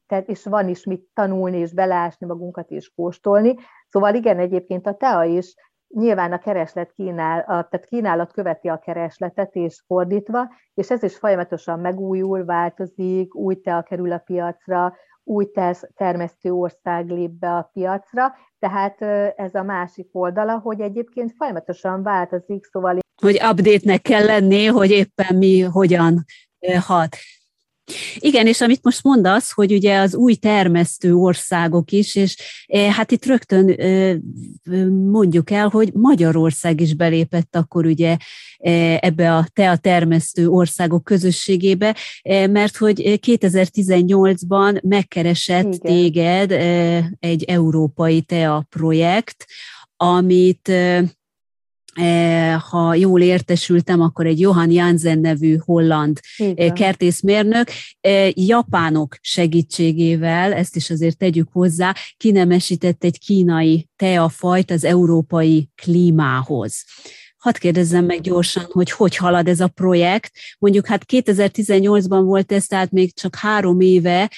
tehát és van is mit tanulni, és belásni magunkat, és kóstolni. Szóval igen, egyébként a tea is nyilván a kereslet kínál, tehát kínálat követi a keresletet, és fordítva, és ez is folyamatosan megújul, változik, új tea kerül a piacra, új termesztő ország lép be a piacra, tehát ez a másik oldala, hogy egyébként folyamatosan változik, szóval... Hogy update-nek kell lenni, hogy éppen mi hogyan hat. Igen, és amit most mondasz, hogy ugye az új termesztő országok is, és hát itt rögtön mondjuk el, hogy Magyarország is belépett akkor ugye ebbe a tea termesztő országok közösségébe, mert hogy kétezer-tizennyolcban megkeresett Igen. téged egy európai tea projekt, amit... ha jól értesültem, akkor egy Johann Janssen nevű holland Igen. kertészmérnök japánok segítségével, ezt is azért tegyük hozzá, kinemesített egy kínai teafajt az európai klímához. Hadd kérdezzem meg gyorsan, hogy hogy halad ez a projekt. Mondjuk hát kétezer-tizennyolcban volt ez, tehát még csak három éve,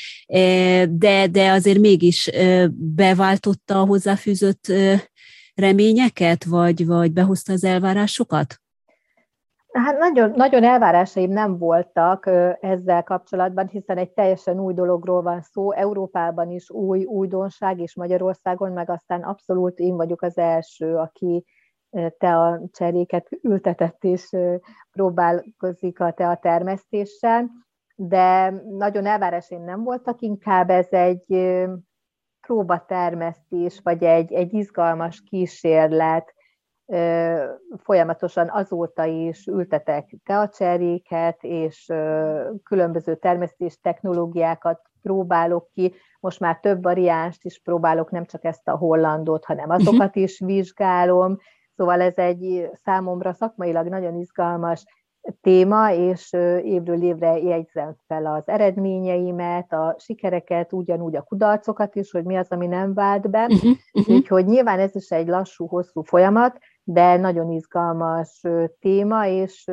de, de azért mégis beváltotta a hozzáfűzött reményeket, vagy, vagy behozta az elvárásokat? Hát nagyon, nagyon elvárásaim nem voltak ezzel kapcsolatban, hiszen egy teljesen új dologról van szó. Európában is új újdonság, és Magyarországon meg aztán abszolút én vagyok az első, aki tea cseréket ültetett, és próbálkozik a tea termesztéssel. De nagyon elvárásaim nem voltak, inkább ez egy... próbatermesztés, vagy egy, egy izgalmas kísérlet, folyamatosan azóta is ültetek teacseréket, és különböző termesztés technológiákat próbálok ki, most már több variánst is próbálok, nem csak ezt a hollandot, hanem azokat is vizsgálom, szóval ez egy számomra szakmailag nagyon izgalmas téma, és évről évre jegyzem fel az eredményeimet, a sikereket, ugyanúgy a kudarcokat is, hogy mi az, ami nem vált be. Uh-huh, uh-huh. Úgyhogy nyilván ez is egy lassú, hosszú folyamat, de nagyon izgalmas téma, és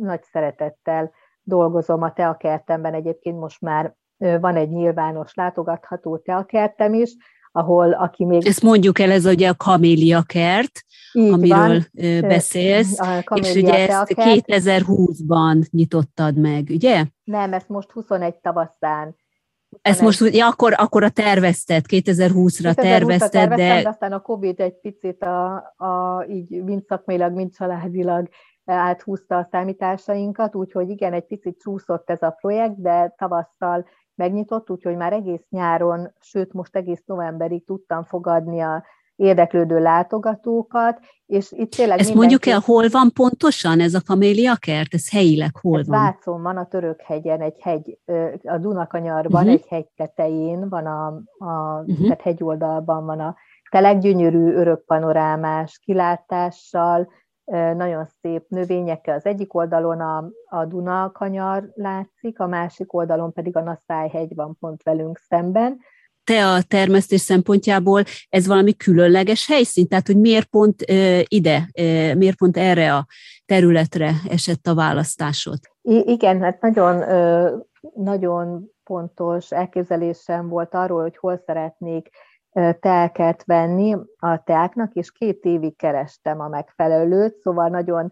nagy szeretettel dolgozom a teakertemben. Egyébként most már van egy nyilvános látogatható teakertem is, ahol aki még... Ezt mondjuk el, ez ugye a Kaméliakert, amiről van. Beszélsz, és ugye ezt kétezer-húszban nyitottad meg, ugye? Nem, ezt most huszonegy tavaszán. Ezt most, ja, akkor, akkor a tervezted, kétezer-húszra tervezted, de... de... aztán a Covid egy picit a, a, így mind szakmailag, mind családilag áthúzta a számításainkat, úgyhogy igen, egy picit csúszott ez a projekt, de tavasszal megnyitott, úgyhogy már egész nyáron, sőt most egész novemberig tudtam fogadni a érdeklődő látogatókat, és itt tényleg Ezt mindenki... mondjuk el, hol van pontosan ez a Kaméliakert? Ez helyileg hol ez van? Vácon van, a Török-hegyen, egy hegy, a Dunakanyarban, uh-huh. egy hegy tetején van a, a uh-huh. tehát hegyoldalban van a telek, gyönyörű, örök panorámás kilátással, nagyon szép növényekkel. Az egyik oldalon a, a Dunakanyar látszik, a másik oldalon pedig a Naszály-hegy van pont velünk szemben. Te a termesztés szempontjából ez valami különleges helyszín? Tehát, hogy miért pont e, ide, e, miért pont erre a területre esett a választásod? I- igen, hát nagyon, nagyon pontos elképzelésem volt arról, hogy hol szeretnék teákert venni a teáknak, és két évig kerestem a megfelelőt, szóval nagyon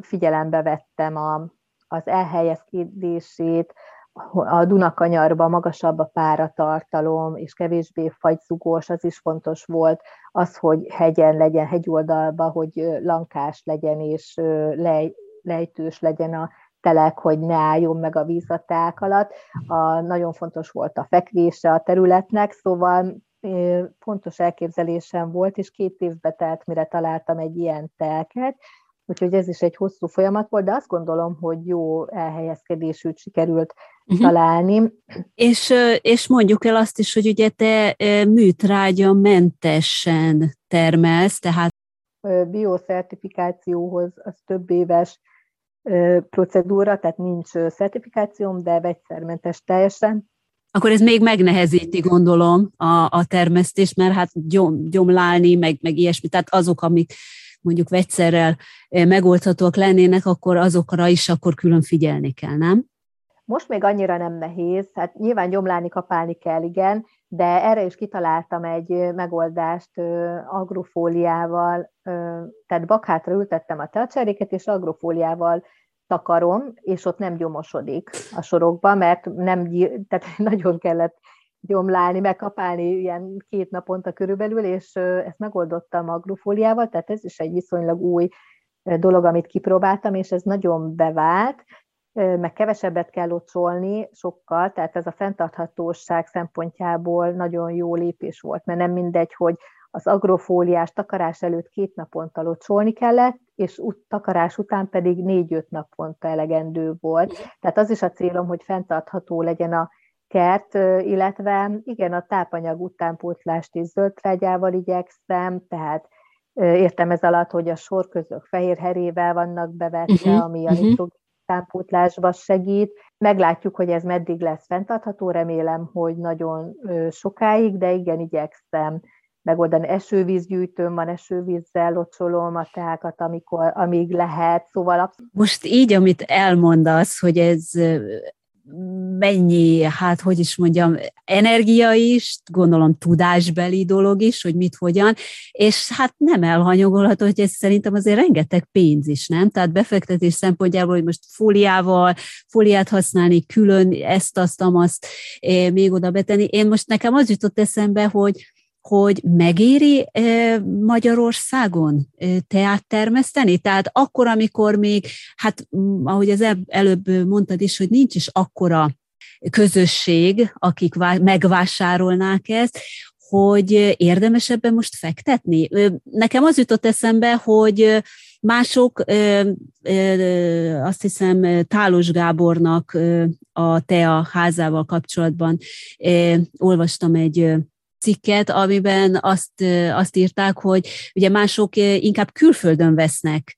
figyelembe vettem a, az elhelyezkedését, a Dunakanyarban magasabb a páratartalom, és kevésbé fagyzugós, az is fontos volt, az, hogy hegyen legyen, hegyoldalban, hogy lankás legyen, és lej, lejtős legyen a telek, hogy ne álljon meg a víz a ták alatt. A, nagyon fontos volt a fekvése a területnek, szóval fontos elképzelésem volt, és két évbe telt, mire találtam egy ilyen telket, úgyhogy ez is egy hosszú folyamat volt, de azt gondolom, hogy jó elhelyezkedésűt sikerült uh-huh. találni. És, és mondjuk el azt is, hogy ugye te műtrágya mentesen termelsz, tehát bioszertifikációhoz az több éves procedúra, tehát nincs szertifikációm, de vegyszermentes teljesen. Akkor ez még megnehezíti, gondolom, a, a termesztést, mert hát gyom, gyomlálni, meg, meg ilyesmi, tehát azok, amik mondjuk vegyszerrel megoldhatóak lennének, akkor azokra is akkor külön figyelni kell, nem? Most még annyira nem nehéz, hát nyilván gyomlálni, kapálni kell, igen, de erre is kitaláltam egy megoldást agrofóliával, tehát bakhátra ültettem a teacseréket, és agrofóliával takarom, és ott nem gyomosodik a sorokba, mert nem, tehát nagyon kellett gyomlálni, megkapálni ilyen két naponta körülbelül, és ezt megoldottam agrofóliával, tehát ez is egy viszonylag új dolog, amit kipróbáltam, és ez nagyon bevált, meg kevesebbet kell locsolni sokkal, tehát ez a fenntarthatóság szempontjából nagyon jó lépés volt, mert nem mindegy, hogy az agrofóliás takarás előtt két naponta locsolni kellett, és ut- takarás után pedig négy-öt naponta elegendő volt. Tehát az is a célom, hogy fenntartható legyen a kert, illetve igen, a tápanyag utánpótlást is zöldtrágyával igyekszem, tehát értem ez alatt, hogy a sorközök fehér herével vannak bevetve, uh-huh, ami a uh-huh. utánpótlásba segít. Meglátjuk, hogy ez meddig lesz fenntartható, remélem, hogy nagyon sokáig, de igen, igyekszem megoldani. Esővízgyűjtőm van, esővízzel locsolom a teákat, amikor, amíg lehet, szóval... Absz- Most így, amit elmondasz, hogy ez... mennyi, hát hogy is mondjam, energia is, gondolom tudásbeli dolog is, hogy mit, hogyan, és hát nem elhanyagolható, hogy ez szerintem azért rengeteg pénz is, nem? Tehát befektetés szempontjából, hogy most fóliával, fóliát használni, külön ezt, azt, azt még oda betenni. Én most nekem az jutott eszembe, hogy hogy megéri Magyarországon teát termeszteni? Tehát akkor, amikor még, hát ahogy az előbb mondtad is, hogy nincs is akkora közösség, akik megvásárolnák ezt, hogy érdemes ebben most fektetni? Nekem az jutott eszembe, hogy mások, azt hiszem, Tálós Gábornak a tea házával kapcsolatban olvastam egy cikket, amiben azt, azt írták, hogy ugye mások inkább külföldön vesznek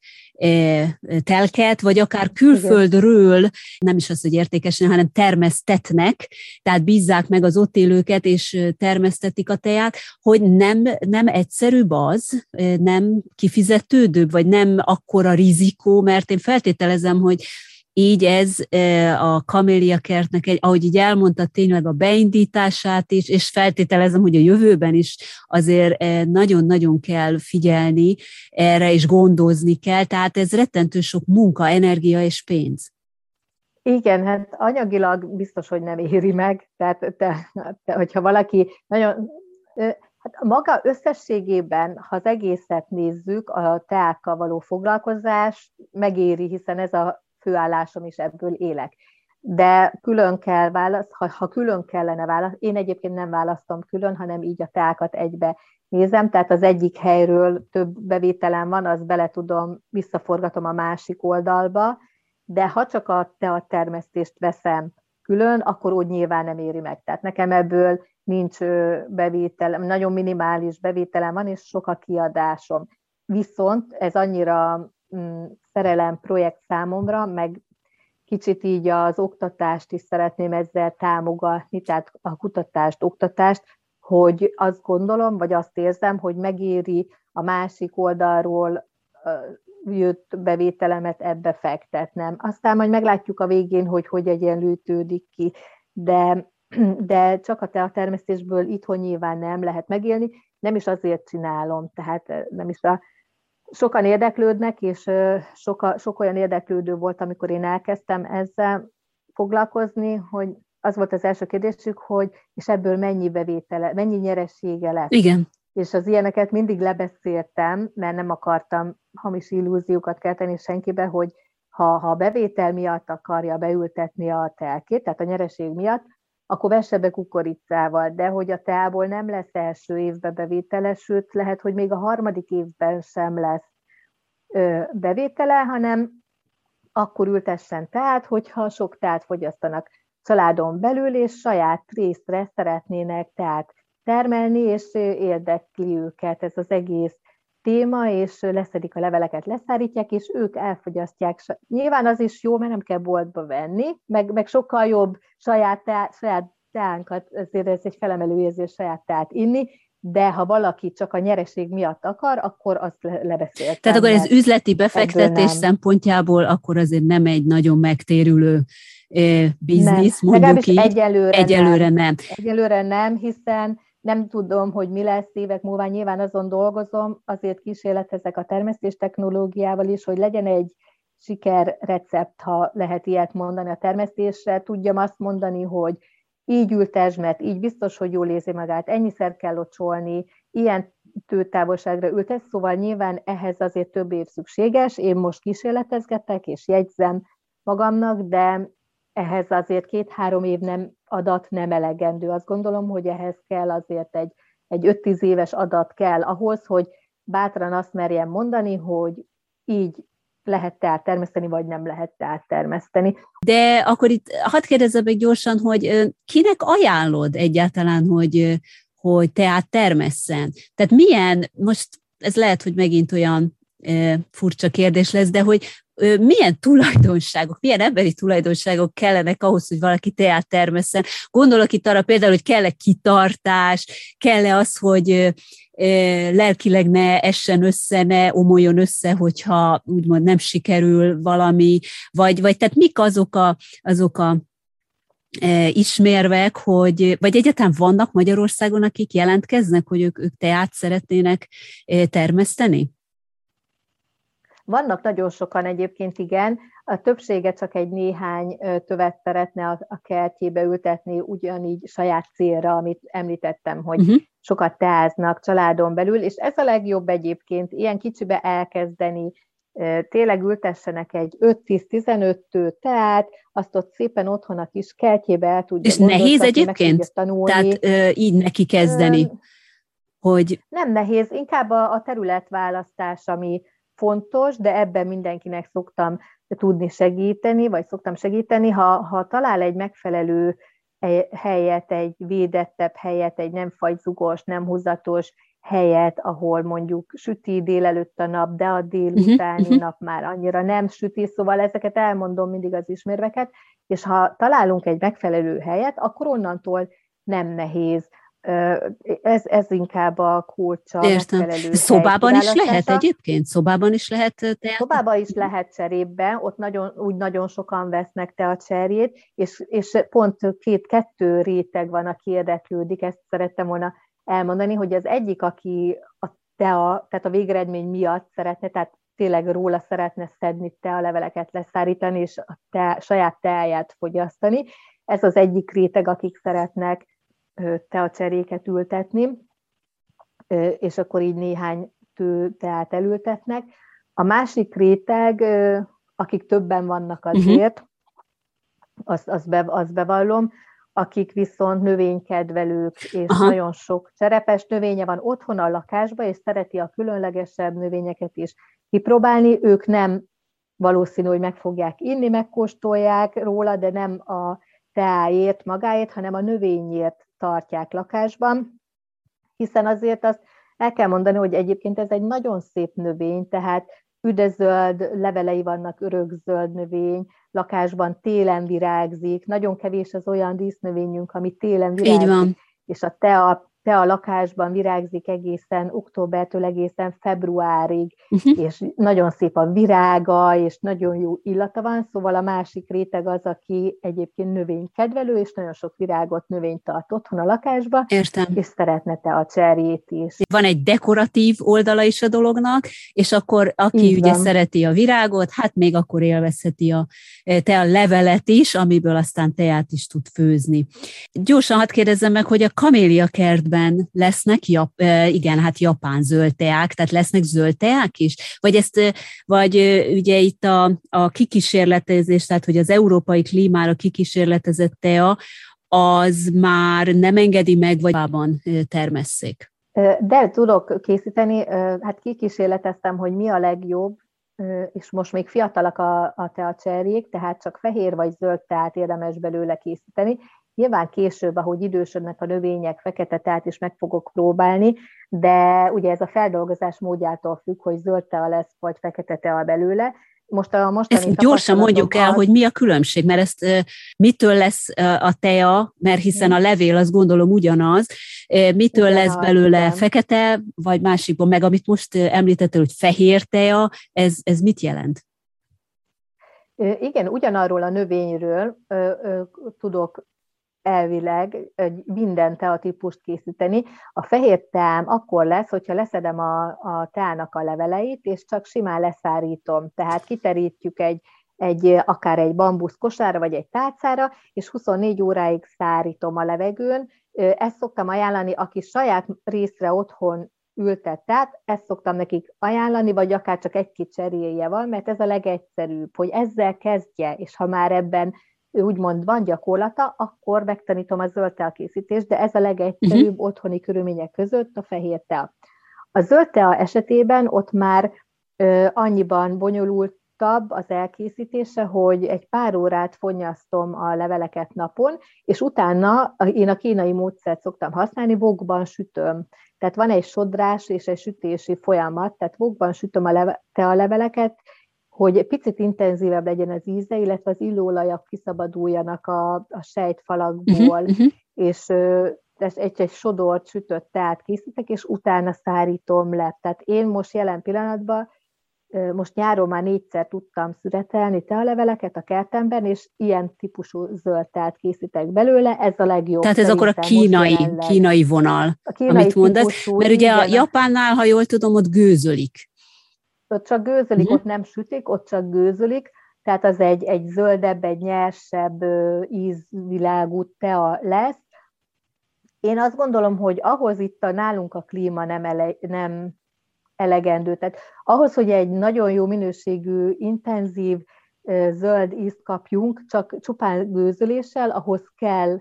telket, vagy akár külföldről, nem is az, hogy értékesen, hanem termesztetnek, tehát bízzák meg az ott élőket, és termesztetik a teát, hogy nem, nem egyszerűbb az, nem kifizetődőbb, vagy nem akkora rizikó, mert én feltételezem, hogy így ez a Kaméliakertnek, egy, ahogy így elmondtad, tényleg a beindítását is, és feltételezem, hogy a jövőben is azért nagyon-nagyon kell figyelni erre, és gondozni kell, tehát ez rettentő sok munka, energia és pénz. Igen, hát anyagilag biztos, hogy nem éri meg, tehát te, te, hogyha valaki nagyon... Hát maga összességében, ha az egészet nézzük, a teákkal való foglalkozás megéri, hiszen ez a főállásom is, ebből élek. De külön kell válasz, ha, ha külön kellene válasz, én egyébként nem választom külön, hanem így a teákat egybe nézem, tehát az egyik helyről több bevételem van, azt bele tudom, visszaforgatom a másik oldalba, de ha csak a teatermesztést veszem külön, akkor úgy nyilván nem éri meg. Tehát nekem ebből nincs bevételem, nagyon minimális bevételem van, és sok a kiadásom. Viszont ez annyira... szerelem projekt számomra, meg kicsit így az oktatást is szeretném ezzel támogatni, tehát a kutatást, oktatást, hogy azt gondolom, vagy azt érzem, hogy megéri a másik oldalról jött bevételemet ebbe fektetnem. Aztán majd meglátjuk a végén, hogy hogy egyenlőtődik ki, de, de csak a teatermesztésből itthon nyilván nem lehet megélni, nem is azért csinálom, tehát nem is a sokan érdeklődnek, és soka, sok olyan érdeklődő volt, amikor én elkezdtem ezzel foglalkozni, hogy az volt az első kérdésük, hogy és ebből mennyi bevétele, mennyi nyeresége lesz. Igen. És az ilyeneket mindig lebeszéltem, mert nem akartam hamis illúziókat kelteni senkibe, hogy ha, ha a bevétel miatt akarja beültetni a telkét, tehát a nyereség miatt, akkor vesse be kukoricával, de hogy a teából nem lesz első évben bevétele, sőt, lehet, hogy még a harmadik évben sem lesz bevétele, hanem akkor ültessen teát, hogyha sok teát fogyasztanak családon belül, és saját részre szeretnének teát termelni, és érdekli őket ez az egész téma, és leszedik a leveleket, leszárítják, és ők elfogyasztják. Nyilván az is jó, mert nem kell boltba venni, meg, meg sokkal jobb saját, teá, saját teánkat, ezért ez egy felemelő érzés saját teát inni, de ha valaki csak a nyereség miatt akar, akkor azt lebeszéltem. Tehát akkor ez üzleti befektetés szempontjából akkor azért nem egy nagyon megtérülő biznisz, nem. Mondjuk így. Egyelőre, egyelőre nem. nem. Egyelőre nem, hiszen nem tudom, hogy mi lesz évek múlva, nyilván azon dolgozom, azért kísérletezek a termesztés technológiával is, hogy legyen egy sikerrecept, ha lehet ilyet mondani a termesztésre. Tudjam azt mondani, hogy így ültesd, mert így biztos, hogy jól érzi magát, ennyiszer kell locsolni, ilyen tőtávolságra ültesz, szóval nyilván ehhez azért több év szükséges. Én most kísérletezgetek és jegyzem magamnak, de ehhez azért két-három év nem, adat nem elegendő. Azt gondolom, hogy ehhez kell azért egy, egy öt-tíz éves adat kell ahhoz, hogy bátran azt merjem mondani, hogy így lehet teát termeszteni, vagy nem lehet teát termeszteni. De akkor itt hadd kérdezzem meg gyorsan, hogy kinek ajánlod egyáltalán, hogy, hogy teát termesszen? Tehát milyen, most ez lehet, hogy megint olyan furcsa kérdés lesz, de hogy milyen tulajdonságok, milyen emberi tulajdonságok kellenek ahhoz, hogy valaki teát termesszen? Gondolok itt arra például, hogy kell-e kitartás, kell-e az, hogy lelkileg ne essen össze, ne omoljon össze, hogyha úgymond nem sikerül valami, vagy, vagy tehát mik azok a, azok a e, ismérvek, hogy, vagy egyáltalán vannak Magyarországon, akik jelentkeznek, hogy ők, ők teát szeretnének termeszteni? Vannak nagyon sokan egyébként, igen, a többsége csak egy néhány tövet szeretne a kertjébe ültetni, ugyanígy saját célra, amit említettem, hogy uh-huh. sokat teáznak családon belül, és ez a legjobb egyébként, ilyen kicsibe elkezdeni, tényleg ültessenek egy öt-tíz-tizenöt teát, azt ott szépen otthon a kis kertjébe el tudja. És nehéz egyébként? Tehát ö, így neki kezdeni? Ö, hogy... Nem nehéz, inkább a, a területválasztás, ami fontos, de ebben mindenkinek szoktam tudni segíteni, vagy szoktam segíteni, ha, ha talál egy megfelelő helyet, egy védettebb helyet, egy nem fagyzugos, nem húzatos helyet, ahol mondjuk süti délelőtt a nap, de a délutáni uh-huh. nap már annyira nem süti, szóval ezeket elmondom mindig az ismérveket, és ha találunk egy megfelelő helyet, akkor onnantól nem nehéz. Ez, ez inkább a kulcsa. Megfelelő szobában is lehet egyébként? Szobában is lehet teát? Szobában is lehet cserében, ott nagyon, úgy nagyon sokan vesznek te a cserjét, és, és pont két-kettő réteg van, aki érdeklődik, ezt szerettem volna elmondani, hogy az egyik, aki a tea, tehát a végeredmény miatt szeretne, tehát tényleg róla szeretne szedni te a leveleket leszárítani, és a te, saját teáját fogyasztani. Ez az egyik réteg, akik szeretnek teacseréket ültetni, és akkor így néhány tő teát elültetnek. A másik réteg, akik többen vannak azért, uh-huh. azt, azt, be, azt bevallom, akik viszont növénykedvelők, és aha. nagyon sok cserepes növénye van otthon a lakásban, és szereti a különlegesebb növényeket is kipróbálni. Ők nem valószínű, hogy meg fogják inni, megkóstolják róla, de nem a teáért, magáért, hanem a növényért tartják lakásban, hiszen azért azt el kell mondani, hogy egyébként ez egy nagyon szép növény, tehát üdezöld levelei vannak, örökzöld növény, lakásban télen virágzik, nagyon kevés az olyan dísznövényünk, ami télen virágzik, és a tea, tea lakásban virágzik egészen októbertől egészen februárig, uh-huh. és nagyon szép a virága, és nagyon jó illata van, szóval a másik réteg az, aki egyébként növénykedvelő, és nagyon sok virágot, növényt tart otthon a lakásba, értem. És szeretne te a cserjét is. Van egy dekoratív oldala is a dolognak, és akkor aki ugye szereti a virágot, hát még akkor élvezheti a te a levelet is, amiből aztán teát is tud főzni. Gyorsan hadd kérdezzem meg, hogy a Kaméliakertben évben lesznek jap, igen, hát japán zöld teák, tehát lesznek zöld teák is? Vagy, ezt, vagy ugye itt a, a kikísérletezés, tehát hogy az európai klímára kikísérletezett tea, az már nem engedi meg, vagy valóban termesszék? De tudok készíteni, hát kikísérleteztem, hogy mi a legjobb, és most még fiatalak a, a teacserjék, tehát csak fehér vagy zöld teát érdemes belőle készíteni. Nyilván később, ahogy idősödnek a növények, fekete teát is meg fogok próbálni, de ugye ez a feldolgozás módjától függ, hogy zöld tea lesz, vagy fekete tea belőle. Most a mostani ezt gyorsan mondjuk el, az... hogy mi a különbség, mert ezt e, mitől lesz a tea, mert hiszen a levél, azt gondolom ugyanaz, e, mitől igen, lesz belőle igen. Fekete, vagy másikban, meg amit most említettél, hogy fehér tea, ez, ez mit jelent? Igen, ugyanarról a növényről ö, ö, tudok elvileg minden tea típust készíteni. A fehér teám akkor lesz, hogyha leszedem a, a teának a leveleit, és csak simán leszárítom. Tehát kiterítjük egy, egy, akár egy bambusz kosárra, vagy egy tálcára, és huszonnégy óráig szárítom a levegőn. Ezt szoktam ajánlani, aki saját részre otthon ültet, tehát ezt szoktam nekik ajánlani, vagy akár csak egy-két cseréje van, mert ez a legegyszerűbb, hogy ezzel kezdje, és ha már ebben úgymond van gyakorlata, akkor megtanítom a zöld tea készítést, de ez a legegyszerűbb uh-huh. otthoni körülmények között a fehér tea. A zöld tea esetében ott már ö, annyiban bonyolultabb az elkészítése, hogy egy pár órát fonnyasztom a leveleket napon, és utána én a kínai módszert szoktam használni, vokban sütöm. Tehát van egy sodrás és egy sütési folyamat, tehát vokban sütöm a leve- tea leveleket, hogy picit intenzívebb legyen az íze, illetve az illóolajak kiszabaduljanak a, a sejtfalakból, uh-huh. és egy-egy sodort, sütött teát készítek, és utána szárítom le. Tehát én most jelen pillanatban, most nyáron már négyszer tudtam szüretelni tealeveleket a kertemben, és ilyen típusú zöld teát készítek belőle, ez a legjobb. Tehát ez akkor a kínai, kínai vonal, a kínai amit mondasz, mert ugye a japánnál, ha jól tudom, ott gőzölik. Ott csak gőzölik, uh-huh. ott nem sütik, ott csak gőzölik, tehát az egy, egy zöldebb, egy nyersebb ízvilágú tea lesz. Én azt gondolom, hogy ahhoz itt a, nálunk a klíma nem, ele, nem elegendő. Tehát ahhoz, hogy egy nagyon jó minőségű, intenzív zöld ízt kapjunk, csak csupán gőzöléssel, ahhoz kell,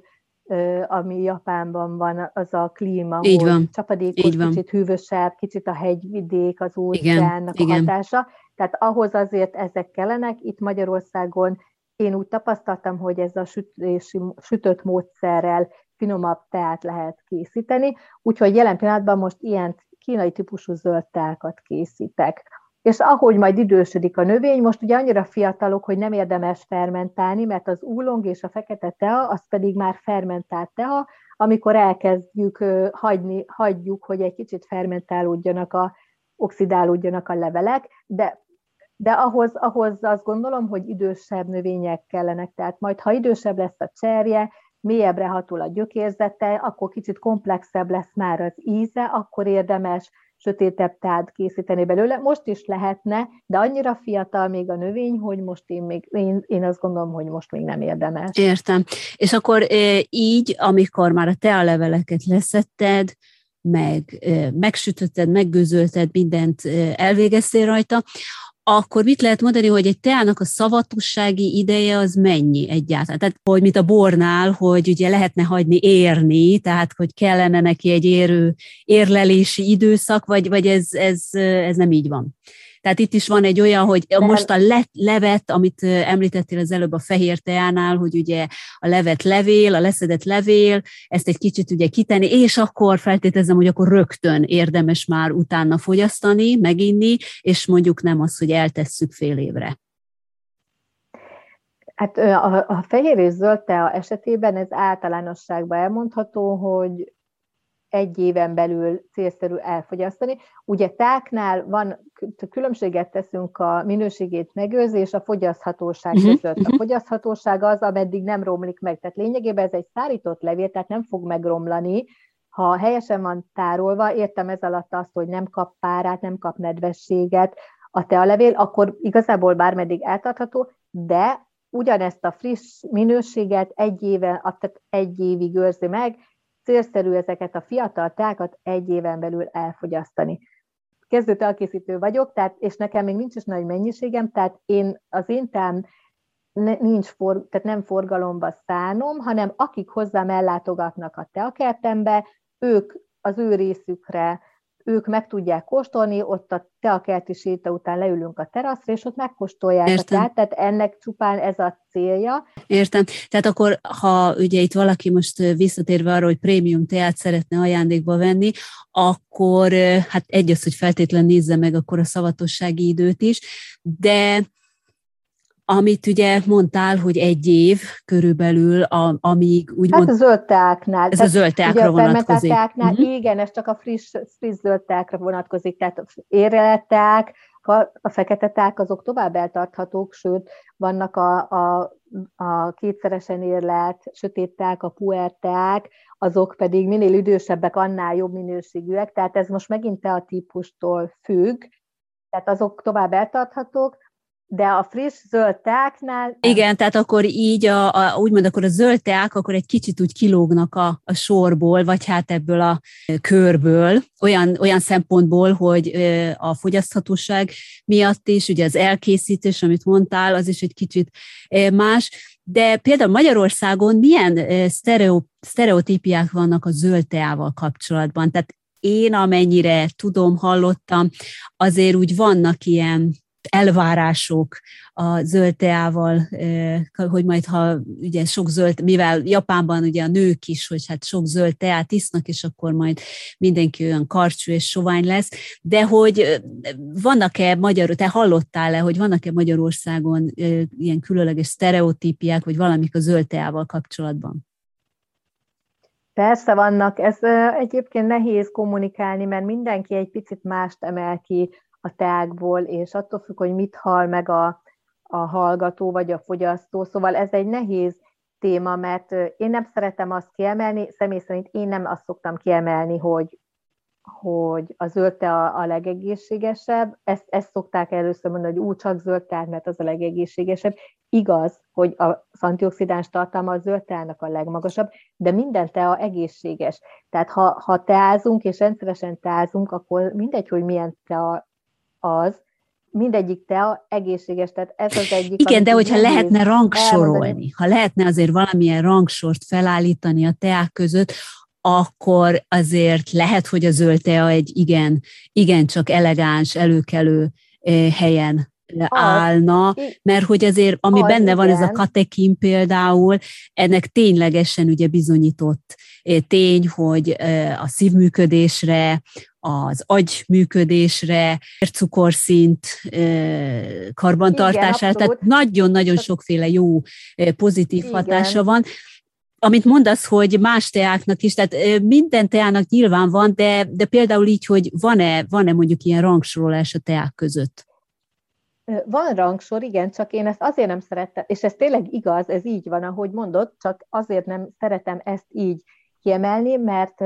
ami Japánban van, az a klíma, így hogy van. Csapadékos, így kicsit van. Hűvösebb, kicsit a hegyvidék, az óceánnak a hatása. Tehát ahhoz azért ezek kellenek. Itt Magyarországon én úgy tapasztaltam, hogy ez a sütési, sütött módszerrel finomabb teát lehet készíteni, úgyhogy jelen pillanatban most ilyen kínai típusú zöld teákat készítek. És ahogy majd idősödik a növény, most ugye annyira fiatalok, hogy nem érdemes fermentálni, mert az úlong és a fekete tea, az pedig már fermentált tea, amikor elkezdjük hagyni, hagyjuk, hogy egy kicsit fermentálódjanak, a, oxidálódjanak a levelek, de, de ahhoz, ahhoz azt gondolom, hogy idősebb növények kellenek, tehát majd ha idősebb lesz a cserje, mélyebbre hatul a gyökérzete, akkor kicsit komplexebb lesz már az íze, akkor érdemes sötétebb teát készíteni belőle. Most is lehetne, de annyira fiatal még a növény, hogy most én, még, én, én azt gondolom, hogy most még nem érdemes. Értem. És akkor így, amikor már a tealeveleket leszetted, meg megsütötted, meggőzölted, mindent elvégeztél rajta, akkor mit lehet mondani, hogy egy teának a szavatossági ideje az mennyi egyáltalán? Tehát, hogy mint a bornál, hogy ugye lehetne hagyni érni, tehát, hogy kellene neki egy érő, érlelési időszak, vagy, vagy ez, ez, ez nem így van. Tehát itt is van egy olyan, hogy most a le, levet, amit említettél az előbb a fehér teánál, hogy ugye a levet levél, a leszedett levél, ezt egy kicsit ugye kitenni, és akkor feltételezem, hogy akkor rögtön érdemes már utána fogyasztani, meginni, és mondjuk nem az, hogy eltesszük fél évre. Hát a, a fehér és zöld tea esetében ez általánosságban elmondható, hogy egy éven belül célszerű elfogyasztani. Ugye táknál van, különbséget teszünk a minőségét megőrzés és a fogyaszthatóság között. A fogyaszthatóság az, ameddig nem romlik meg. Tehát lényegében ez egy szárított levél, tehát nem fog megromlani. Ha helyesen van tárolva, értem ez alatt azt, hogy nem kap párát, nem kap nedvességet a tealevél, akkor igazából bármeddig eltartható, de ugyanezt a friss minőséget egy éve, egy évig őrzi meg, célszerű ezeket a fiatal tákat egy éven belül elfogyasztani. Kezdő teakészítő vagyok, tehát, és nekem még nincs is nagy mennyiségem, tehát én, az én tám nincs for, tehát nem forgalomba szánom, hanem akik hozzám ellátogatnak a teakertembe, ők az ő részükre, ők meg tudják kóstolni, ott a teakerti séta után leülünk a teraszra, és ott megkóstolják. Értem. A teát, tehát ennek csupán ez a célja. Értem. Tehát akkor, ha ugye itt valaki most visszatérve arra, hogy prémium teát szeretne ajándékba venni, akkor hát egy az, hogy feltétlen nézze meg akkor a szavatossági időt is, de amit ugye mondtál, hogy egy év körülbelül, a, amíg úgymond... Hát a zöld teáknál. Ez a zöld teákra vonatkozik. A teáknál, uh-huh. Igen, ez csak a friss, friss zöld teákra vonatkozik, tehát érrelett teák, a fekete teák azok tovább eltarthatók, sőt, vannak a, a, a kétszeresen érlelt sötét teák, a puer teák, azok pedig minél idősebbek, annál jobb minőségűek, tehát ez most megint te a típustól függ, tehát azok tovább eltarthatók, de a friss zöld teáknál... Igen, tehát akkor így, a, a, úgymond akkor a zöld teák akkor egy kicsit úgy kilógnak a, a sorból, vagy hát ebből a körből, olyan, olyan szempontból, hogy a fogyaszthatóság miatt is, ugye az elkészítés, amit mondtál, az is egy kicsit más. De például Magyarországon milyen sztereo, sztereotípiák vannak a zöld teával kapcsolatban? Tehát én amennyire tudom, hallottam, azért úgy vannak ilyen elvárások a zöld teával, hogy majd ha ugye sok zöld, mivel Japánban ugye a nők is, hogy hát sok zöld teát isznak, és akkor majd mindenki olyan karcsú és sovány lesz, de hogy vannak-e magyar, te hallottál-e, hogy vannak-e Magyarországon ilyen különleges sztereotípiák, vagy valamik a zöld teával kapcsolatban? Persze vannak, ez egyébként nehéz kommunikálni, mert mindenki egy picit mást emel ki a teákból, és attól függ, hogy mit hall meg a, a hallgató vagy a fogyasztó. Szóval ez egy nehéz téma, mert én nem szeretem azt kiemelni, személy szerint én nem azt szoktam kiemelni, hogy, hogy a zöld tea a, a legegészségesebb. Ezt, ezt szokták először mondani, hogy úgy csak zöld tea, mert az a legegészségesebb. Igaz, hogy az antioxidáns tartalma a zöld teának a legmagasabb, de minden tea egészséges. Tehát ha, ha teázunk és rendszeresen teázunk, akkor mindegy, hogy milyen tea az, mindegyik tea egészséges, tehát ez az egyik... Igen, de hogyha lehetne rangsorolni, ha lehetne azért valamilyen rangsort felállítani a teák között, akkor azért lehet, hogy a zöld tea egy igen, igen csak elegáns, előkelő helyen állna, az, mert hogy azért, ami az, benne van, igen. Ez a katekin például, ennek ténylegesen ugye bizonyított tény, hogy a szívműködésre, az agyműködésre, vércukorszint karbantartását, tehát nagyon-nagyon sokféle jó, pozitív igen. hatása van. Amit mondasz, hogy más teáknak is, tehát minden teának nyilván van, de, de például így, hogy van-e, van-e mondjuk ilyen rangsorolás a teák között? Van rangsor, igen, csak én ezt azért nem szerettem, és ez tényleg igaz, ez így van, ahogy mondod, csak azért nem szeretem ezt így kiemelni, mert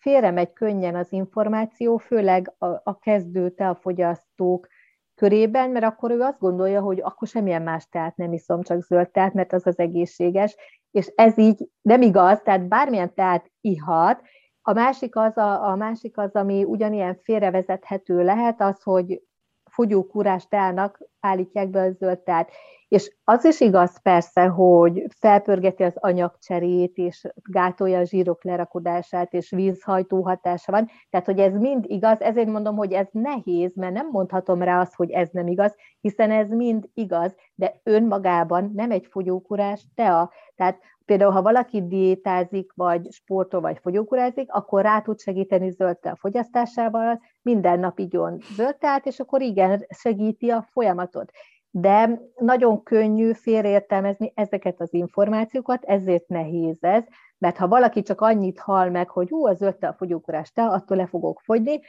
félre megy könnyen az információ, főleg a, a kezdő teafogyasztók körében, mert akkor ő azt gondolja, hogy akkor semmilyen más teát nem iszom, csak zöld teát, mert az az egészséges, és ez így nem igaz, tehát bármilyen teát ihat. A másik az, a, a másik az, ami ugyanilyen félrevezethető lehet, az, hogy fogyókúrás teának állítják be a zöld teát. És az is igaz persze, hogy felpörgeti az anyagcserét, és gátolja a zsírok lerakodását, és vízhajtó hatása van. Tehát, hogy ez mind igaz, ezért mondom, hogy ez nehéz, mert nem mondhatom rá azt, hogy ez nem igaz, hiszen ez mind igaz, de önmagában nem egy fogyókúrás tea. Tehát például, ha valaki diétázik, vagy sportol, vagy fogyókúrázik, akkor rá tud segíteni zöld tea fogyasztásával, minden nap igyon zöld teát, és akkor igen, segíti a folyamatot. De nagyon könnyű félreértelmezni ezeket az információkat, ezért nehéz ez, mert ha valaki csak annyit hall meg, hogy hú, az ötte a fogyókúrás te, attól le fogok fogyni,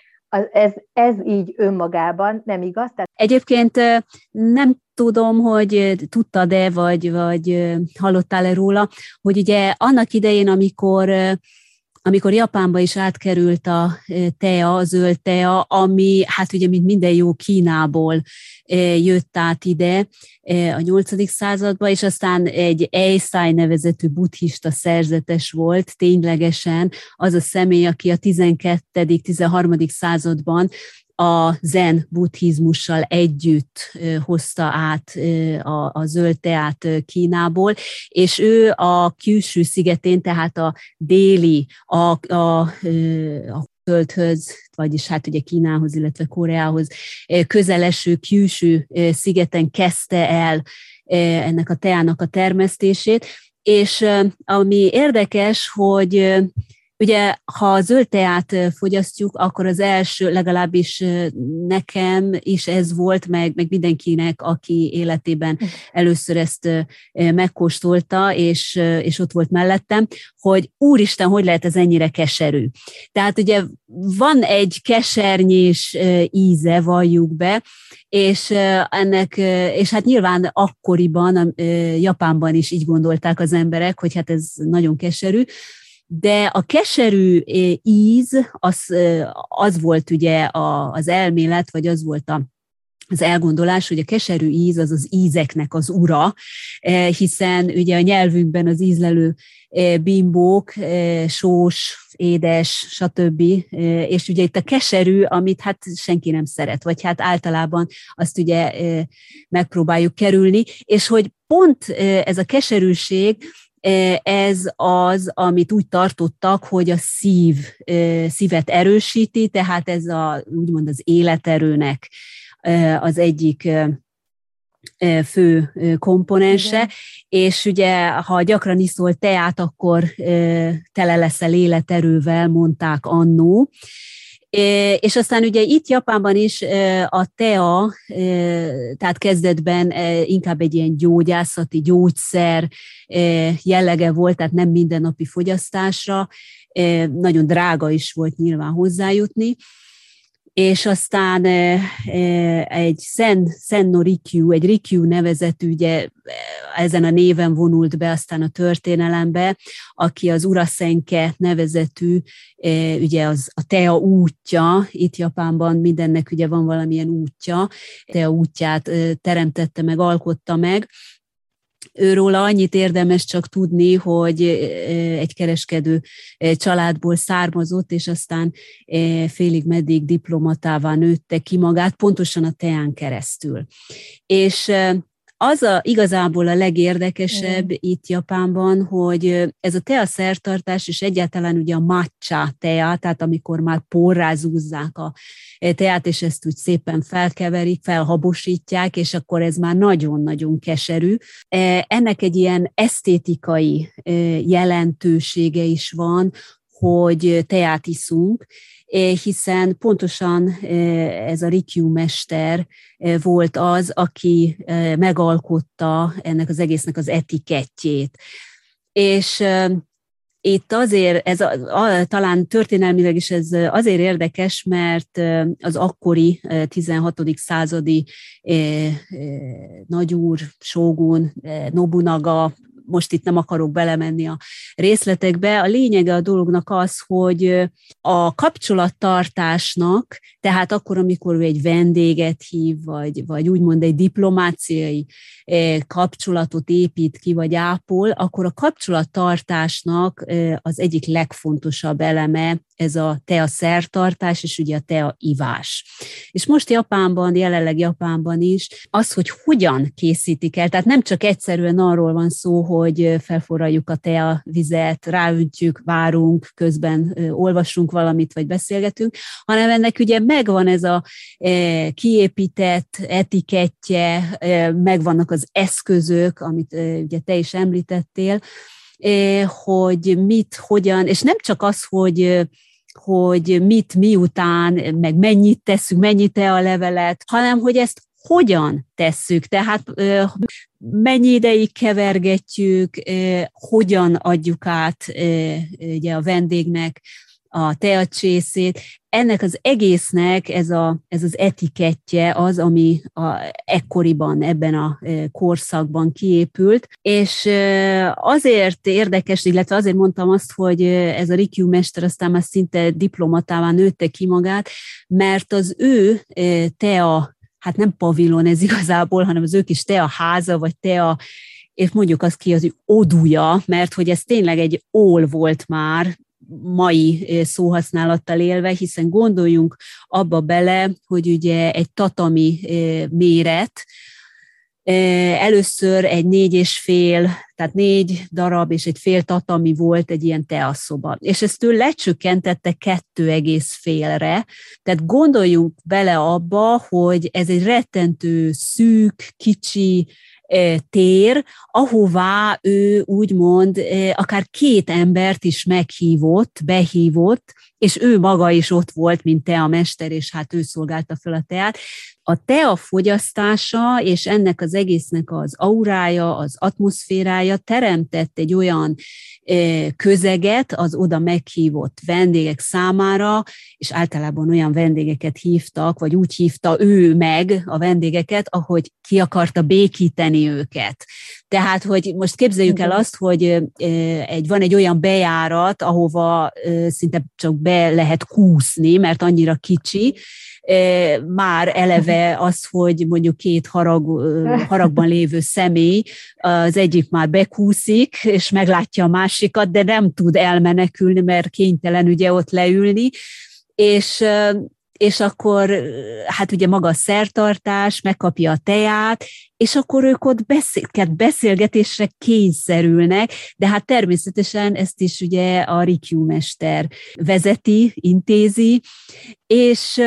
ez, ez így önmagában nem igaz. Tehát... Egyébként nem tudom, hogy tudtad-e, vagy, vagy hallottál-e róla, hogy ugye annak idején, amikor amikor Japánba is átkerült a tea, a zöld tea, ami hát ugye mint minden jó Kínából jött át ide a nyolcadik században, és aztán egy Eishai nevezetű buddhista szerzetes volt ténylegesen az a személy, aki a tizenkettedik-tizenharmadik században a zen buddhizmussal együtt hozta át a, a zöld teát Kínából, és ő a Kyushu szigetén, tehát a déli, a, a, a földhöz, vagyis hát ugye Kínához, illetve Koreához közeleső Kyushu szigeten kezdte el ennek a teának a termesztését, és ami érdekes, hogy ugye, ha a zöld teát fogyasztjuk, akkor az első, legalábbis nekem is ez volt, meg, meg mindenkinek, aki életében először ezt megkóstolta, és, és ott volt mellettem, hogy úristen, hogy lehet ez ennyire keserű. Tehát ugye van egy kesernyés íze, valljuk be, és ennek, és hát nyilván akkoriban, Japánban is így gondolták az emberek, hogy hát ez nagyon keserű, de a keserű íz, az, az volt ugye az elmélet, vagy az volt a az elgondolás, hogy a keserű íz az az ízeknek az ura, hiszen ugye a nyelvünkben az ízlelő bimbók, sós, édes, stb. És ugye itt a keserű, amit hát senki nem szeret, vagy hát általában azt ugye megpróbáljuk kerülni, és hogy pont ez a keserűség, ez az, amit úgy tartottak, hogy a szív, szívet erősíti, tehát ez a, úgymond az életerőnek az egyik fő komponense, igen. És ugye, ha gyakran iszol teát, akkor tele leszel életerővel, mondták annó. És aztán ugye itt Japánban is a tea, tehát kezdetben inkább egy ilyen gyógyászati gyógyszer jellege volt, tehát nem mindennapi fogyasztásra, nagyon drága is volt nyilván hozzájutni, és aztán egy Sen, Sen no Rikyū, egy Rikyū nevezetű, ugye ezen a néven vonult be aztán a történelembe, aki az Uraszenke nevezetű, ugye az a tea útja, itt Japánban mindennek ugye van valamilyen útja, tea útját teremtette meg, alkotta meg. Őről annyit érdemes csak tudni, hogy egy kereskedő családból származott, és aztán félig meddig diplomatává nőtte ki magát, pontosan a teán keresztül. És az a, igazából a legérdekesebb mm. itt Japánban, hogy ez a tea szertartás, és egyáltalán ugye a matcha tea, tehát amikor már porrá zúzzák a teát, és ezt úgy szépen felkeverik, felhabosítják, és akkor ez már nagyon-nagyon keserű. Ennek egy ilyen esztétikai jelentősége is van, hogy teát iszunk, hiszen pontosan ez a Rikyū mester volt az, aki megalkotta ennek az egésznek az etikettjét. És itt azért, ez a, a, talán történelmileg is ez azért érdekes, mert az akkori tizenhatodik századi nagyúr, sógun, Nobunaga, most itt nem akarok belemenni a részletekbe. A lényege a dolognak az, hogy a kapcsolattartásnak, tehát akkor, amikor ő egy vendéget hív, vagy, vagy úgymond egy diplomáciai kapcsolatot épít ki, vagy ápol, akkor a kapcsolattartásnak az egyik legfontosabb eleme ez a tea szertartás, és ugye a tea ivás. És most Japánban, jelenleg Japánban is, az, hogy hogyan készítik el, tehát nem csak egyszerűen arról van szó, hogy felforraljuk a tea vizet, ráüntjük, várunk, közben olvasunk valamit, vagy beszélgetünk, hanem ennek ugye megvan ez a kiépített etikettje, megvannak az eszközök, amit ugye te is említettél, hogy mit, hogyan, és nem csak az, hogy hogy mit, miután, meg mennyit tesszük, mennyi tea levelet, hanem hogy ezt hogyan tesszük, tehát mennyi ideig kevergetjük, hogyan adjuk át ugye a vendégnek a teacsészét. ennek az egésznek ez, a, ez az etikettje az, ami a, ekkoriban, ebben a korszakban kiépült, és azért érdekes, illetve azért mondtam azt, hogy ez a Rikyū mester aztán már szinte diplomatává nőtte ki magát, mert az ő tea, hát nem pavilon ez igazából, hanem az ő kis tea háza, vagy tea, és mondjuk az ki az oduja, mert hogy ez tényleg egy ól volt már, mai szóhasználattal élve, hiszen gondoljunk abba bele, hogy ugye egy tatami méret, először egy négy és fél, tehát négy darab és egy fél tatami volt egy ilyen teaszoba. És ezt ő lecsökkentette kettő egész félre. Tehát gondoljunk bele abba, hogy ez egy rettentő szűk, kicsi tér, ahová ő úgymond akár két embert is meghívott, behívott, és ő maga is ott volt, mint tea mester, és hát ő szolgálta fel a teát. A tea fogyasztása és ennek az egésznek az aurája, az atmoszférája teremtett egy olyan közeget az oda meghívott vendégek számára, és általában olyan vendégeket hívtak, vagy úgy hívta ő meg a vendégeket, ahogy ki akarta békíteni őket. Tehát, hogy most képzeljük el azt, hogy egy, van egy olyan bejárat, ahova szinte csak be lehet kúszni, mert annyira kicsi, már eleve az, hogy mondjuk két harag, haragban lévő személy, az egyik már bekúszik, és meglátja a másikat, de nem tud elmenekülni, mert kénytelen ugye ott leülni, és, és akkor hát ugye maga a szertartás, megkapja a teát, és akkor ők ott beszélgetésre kényszerülnek, de hát természetesen ezt is ugye a Rikyū mester vezeti, intézi, és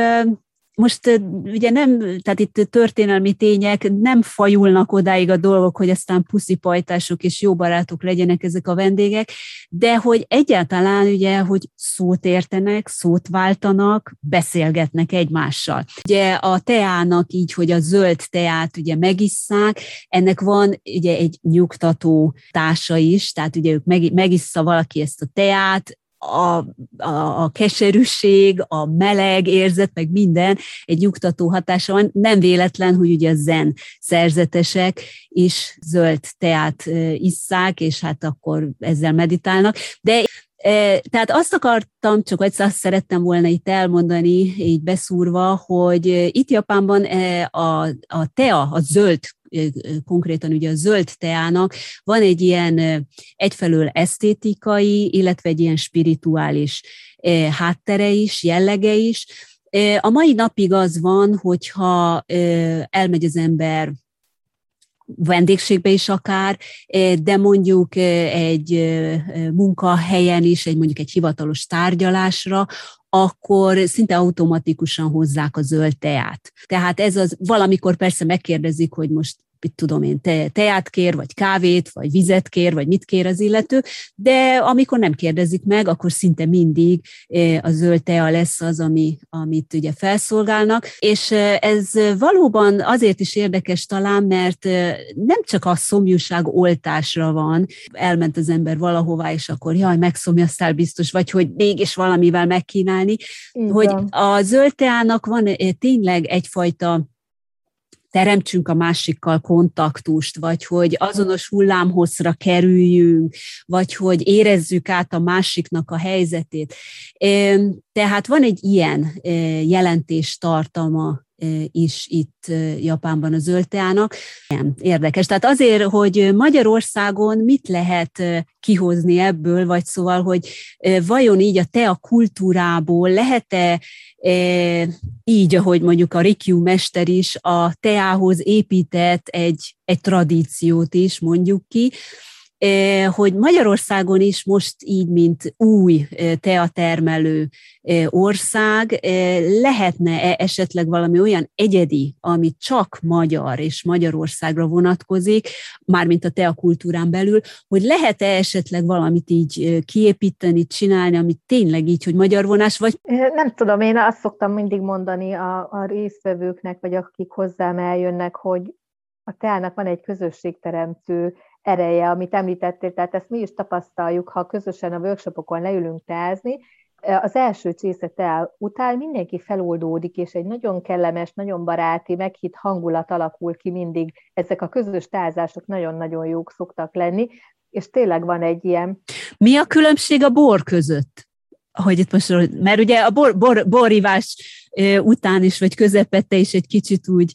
most ugye nem, tehát itt történelmi tények, nem fajulnak odáig a dolgok, hogy aztán puszipajtások és jó barátok legyenek ezek a vendégek, de hogy egyáltalán ugye, hogy szót értenek, szót váltanak, beszélgetnek egymással. Ugye a teának így, hogy a zöld teát ugye megisszák, ennek van ugye egy nyugtató társa is, tehát ugye ők meg, megissza valaki ezt a teát, A, a, a keserűség, a meleg érzet, meg minden egy nyugtató hatása van. Nem véletlen, hogy ugye a zen szerzetesek is zöld teát isszák, és hát akkor ezzel meditálnak. De e, tehát azt akartam, csak azt szerettem volna itt elmondani, így beszúrva, hogy itt Japánban a, a tea, a zöld, konkrétan ugye a zöld teának van egy ilyen egyfelől esztétikai, illetve egy ilyen spirituális háttere is, jellege is. A mai napig az van, hogyha elmegy az ember vendégségbe is akár, de mondjuk egy munkahelyen is, egy mondjuk egy hivatalos tárgyalásra, akkor szinte automatikusan hozzák a zöld teát. Tehát ez az, valamikor persze megkérdezik, hogy most mit tudom én, te, teát kér, vagy kávét, vagy vizet kér, vagy mit kér az illető, de amikor nem kérdezik meg, akkor szinte mindig a zöld tea lesz az, ami, amit ugye felszolgálnak, és ez valóban azért is érdekes talán, mert nem csak a szomjúság oltásra van, elment az ember valahová, és akkor jaj, megszomjaztál biztos, vagy hogy mégis valamivel megkínálni, igen. Hogy a zöld teának van tényleg egyfajta teremtsünk a másikkal kontaktust, vagy hogy azonos hullámhosszra kerüljünk, vagy hogy érezzük át a másiknak a helyzetét. Tehát van egy ilyen jelentéstartalma is itt Japánban a zöld teának. Érdekes. Tehát azért, hogy Magyarországon mit lehet kihozni ebből, vagy szóval, hogy vajon így a tea kultúrából lehet-e így, ahogy mondjuk a Rikyū mester is a teához épített egy, egy tradíciót is, mondjuk ki, hogy Magyarországon is most így, mint új teatermelő ország, lehetne esetleg valami olyan egyedi, ami csak magyar és Magyarországra vonatkozik, mármint a teakultúrán belül, hogy lehet-e esetleg valamit így kiépíteni, csinálni, amit tényleg így, hogy magyar vonás vagy? Nem tudom, én azt szoktam mindig mondani a, a résztvevőknek, vagy akik hozzám eljönnek, hogy a teának van egy közösségteremtő ereje, amit említettél, tehát ezt mi is tapasztaljuk, ha közösen a workshopokon leülünk teázni, az első csészeteá után mindenki feloldódik, és egy nagyon kellemes, nagyon baráti, meghitt hangulat alakul ki mindig. Ezek a közös tázások nagyon-nagyon jók szoktak lenni, és tényleg van egy ilyen... Mi a különbség a bor között? Hogy itt most, mert ugye a bor, bor, borivás után is, vagy közepette is egy kicsit úgy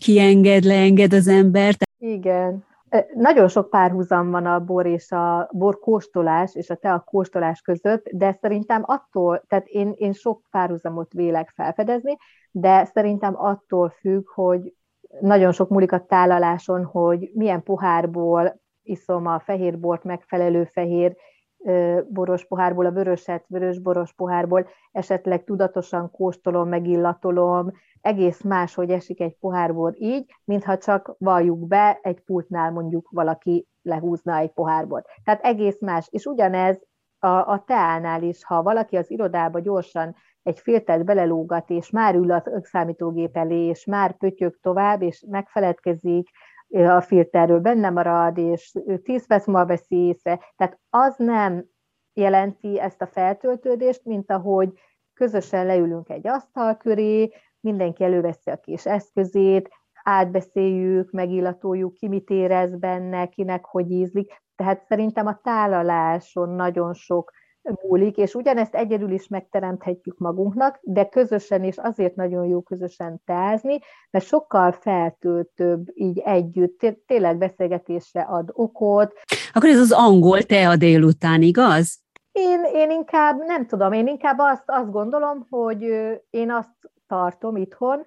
kienged, leenged az embert. Igen. Nagyon sok párhuzam van a bor és a bor kóstolás és a tea kóstolás között, de szerintem attól, tehát én, én sok párhuzamot vélek felfedezni, de szerintem attól függ, hogy nagyon sok múlik a tálaláson, hogy milyen pohárból iszom a fehér bort, megfelelő fehér boros pohárból, a vöröset, vörös boros pohárból, esetleg tudatosan kóstolom, megillatolom, egész máshogy esik egy pohár bor így, mintha csak valljuk be, egy pultnál mondjuk valaki lehúzna egy pohár bort. Tehát egész más, és ugyanez a, a teánál is, ha valaki az irodába gyorsan egy féltet belelógat, és már ül az számítógép elé, és már pötyög tovább, és megfeledkezik, a filterről benne marad, és tíz perc múlva veszi észre. Tehát az nem jelenti ezt a feltöltődést, mint ahogy közösen leülünk egy asztal köré, mindenki előveszi a kis eszközét, átbeszéljük, megillatoljuk, ki mit érez benne, kinek hogy ízlik. Tehát szerintem a tálaláson nagyon sok múlik, és ugyanezt egyedül is megteremthetjük magunknak, de közösen is azért nagyon jó közösen teázni, mert sokkal feltöltőbb így együtt, té- tényleg beszélgetésre ad okot. Akkor ez az angol tea délután, igaz? Én, én inkább, nem tudom, én inkább azt, azt gondolom, hogy én azt tartom itthon,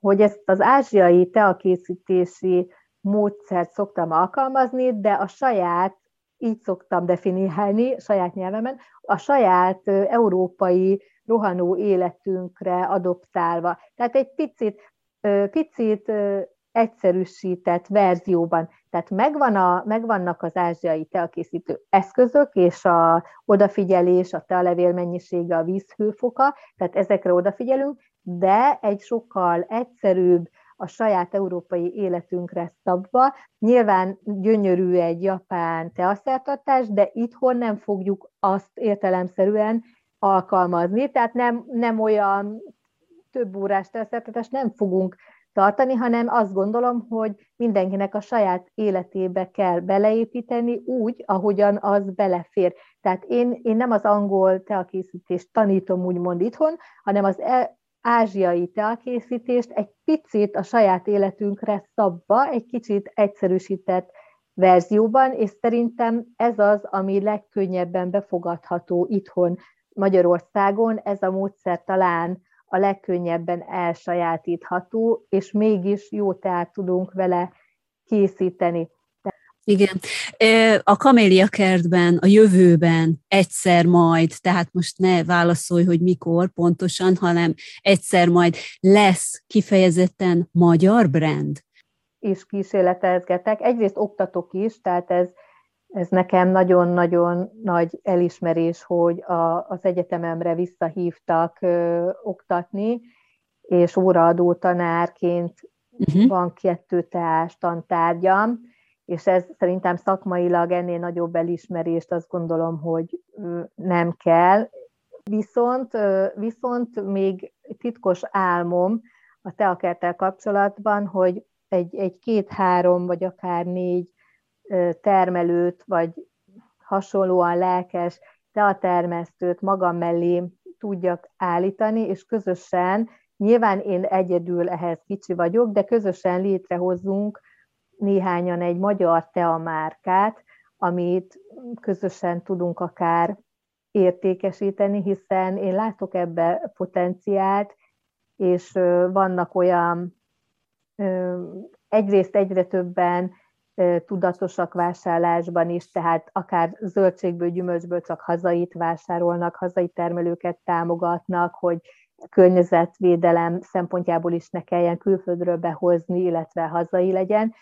hogy ezt az ázsiai teakészítési módszert szoktam alkalmazni, de a saját így szoktam definiálni saját nyelvemen, a saját európai rohanó életünkre adoptálva. Tehát egy picit, picit egyszerűsített verzióban. Tehát megvan a, megvannak az ázsiai teakészítő eszközök, és a odafigyelés, a tealevél mennyisége, a vízhőfoka, tehát ezekre odafigyelünk, de egy sokkal egyszerűbb, a saját európai életünkre szabva. Nyilván gyönyörű egy japán teaszertartás, de itthon nem fogjuk azt értelemszerűen alkalmazni, tehát nem, nem olyan több órás teaszertartást nem fogunk tartani, hanem azt gondolom, hogy mindenkinek a saját életébe kell beleépíteni úgy, ahogyan az belefér. Tehát én, én nem az angol teakészítést tanítom úgymond itthon, hanem az e- ázsiai teakészítést egy picit a saját életünkre szabva, egy kicsit egyszerűsített verzióban, és szerintem ez az, ami legkönnyebben befogadható itthon Magyarországon, ez a módszer talán a legkönnyebben elsajátítható, és mégis jó teát tudunk vele készíteni. Igen. A Kaméliakertben, a jövőben egyszer majd, tehát most ne válaszolj, hogy mikor pontosan, hanem egyszer majd lesz kifejezetten magyar brand. És kísérletezgetek. Egyrészt oktatok is, tehát ez, ez nekem nagyon-nagyon nagy elismerés, hogy a, az egyetememre visszahívtak ö, oktatni, és óraadó tanárként uh-huh. van kettő teás tantárgyam, és ez szerintem szakmailag ennél nagyobb elismerést azt gondolom, hogy nem kell. Viszont, viszont még titkos álmom a teakerttel kapcsolatban, hogy egy, egy két-három vagy akár négy termelőt, vagy hasonlóan lelkes teatermesztőt magam mellé tudjak állítani, és közösen, nyilván én egyedül ehhez kicsi vagyok, de közösen létrehozzunk néhányan egy magyar teamárkát, amit közösen tudunk akár értékesíteni, hiszen én látok ebbe potenciált, és vannak olyan, egyrészt egyre többen tudatosak vásárlásban is, tehát akár zöldségből, gyümölcsből csak hazait vásárolnak, hazai termelőket támogatnak, hogy környezetvédelem szempontjából is ne kelljen külföldről behozni, illetve hazai legyen.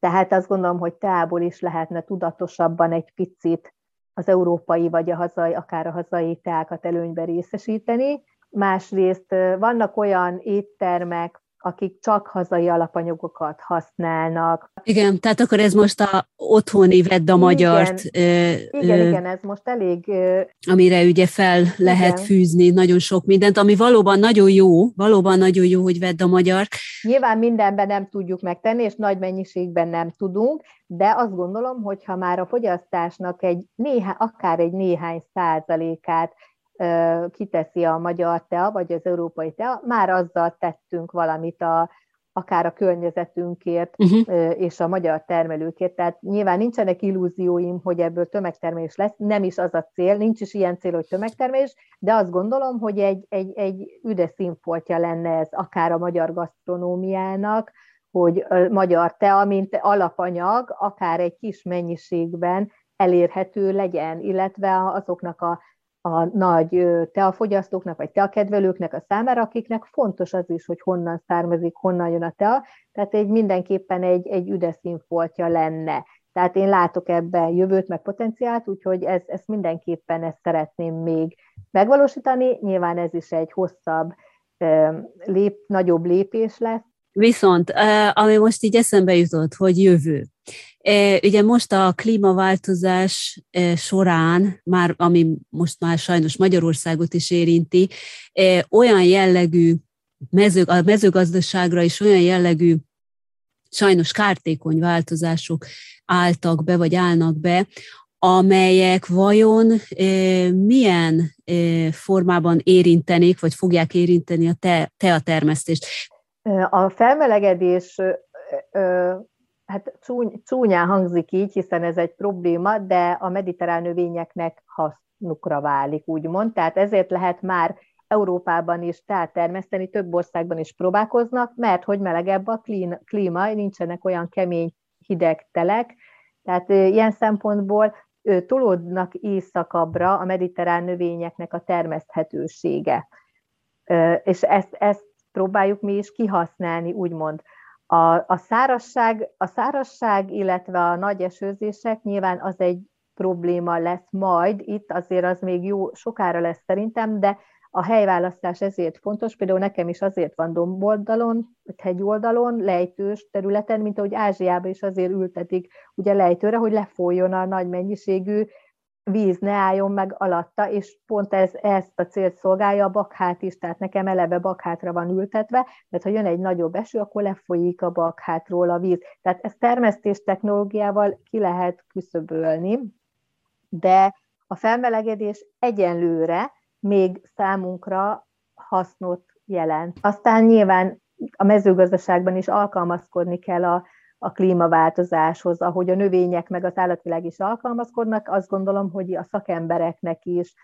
Tehát azt gondolom, hogy teából is lehetne tudatosabban egy picit az európai vagy a hazai, akár a hazai teákat előnyben részesíteni. Másrészt vannak olyan éttermek, akik csak hazai alapanyagokat használnak. Igen, tehát akkor ez most a otthoni vedd a magyart. Igen, ö, igen, ö, igen, ez most elég... Ö, amire ugye fel lehet igen. fűzni nagyon sok mindent, ami valóban nagyon jó, valóban nagyon jó, hogy vedd a magyart. Nyilván mindenben nem tudjuk megtenni, és nagy mennyiségben nem tudunk, de azt gondolom, hogy ha már a fogyasztásnak egy néhány, akár egy néhány százalékát ö, kiteszi a magyar tea, vagy az európai tea, már azzal tettünk valamit a akár a környezetünkért uh-huh. és a magyar termelőkért. Tehát nyilván nincsenek illúzióim, hogy ebből tömegtermelés lesz, nem is az a cél, nincs is ilyen cél, hogy tömegtermelés, de azt gondolom, hogy egy, egy, egy üde színfoltja lenne ez akár a magyar gasztronómiának, hogy a magyar tea, mint alapanyag, akár egy kis mennyiségben elérhető legyen, illetve azoknak a a nagy teafogyasztóknak, vagy teakedvelőknek a számára, akiknek fontos az is, hogy honnan származik, honnan jön a tea, tehát egy, mindenképpen egy, egy üde színfoltja lenne. Tehát én látok ebben jövőt, meg potenciált, úgyhogy ez, ezt mindenképpen ezt szeretném még megvalósítani. Nyilván ez is egy hosszabb, lép, nagyobb lépés lesz. Viszont, ami most így eszembe jutott, hogy jövő. Ugye most a klímaváltozás során, már, ami most már sajnos Magyarországot is érinti, olyan jellegű, a mezőgazdaságra is olyan jellegű, sajnos kártékony változások álltak be, vagy állnak be, amelyek vajon milyen formában érintenék, vagy fogják érinteni a te, teatermesztést. A felmelegedés... Hát csúny, csúnyán hangzik így, hiszen ez egy probléma, de a mediterrán növényeknek hasznukra válik, úgymond. Tehát ezért lehet már Európában is teát termeszteni, több országban is próbálkoznak, mert hogy melegebb a klíma, nincsenek olyan kemény hideg telek. Tehát ilyen szempontból tolódnak északabbra a mediterrán növényeknek a termeszthetősége. És ezt, ezt próbáljuk mi is kihasználni, úgymond. A, a, szárazság, a szárazság, illetve a nagy esőzések nyilván az egy probléma lesz majd, itt azért az még jó sokára lesz szerintem, de a helyválasztás ezért fontos, például nekem is azért van domboldalon, hegyoldalon, lejtős területen, mint ahogy Ázsiában is azért ültetik ugye lejtőre, hogy lefolyjon a nagy mennyiségű víz, ne álljon meg alatta, és pont ez, ezt a célt szolgálja a bakhát is, tehát nekem eleve bakhátra van ültetve, mert ha jön egy nagyobb eső, akkor lefolyik a bakhátról a víz. Tehát ezt termesztés technológiával ki lehet küszöbölni, de a felmelegedés egyenlőre még számunkra hasznot jelent. Aztán nyilván a mezőgazdaságban is alkalmazkodni kell a a klímaváltozáshoz, ahogy a növények meg az állatvilág is alkalmazkodnak, azt gondolom, hogy a szakembereknek is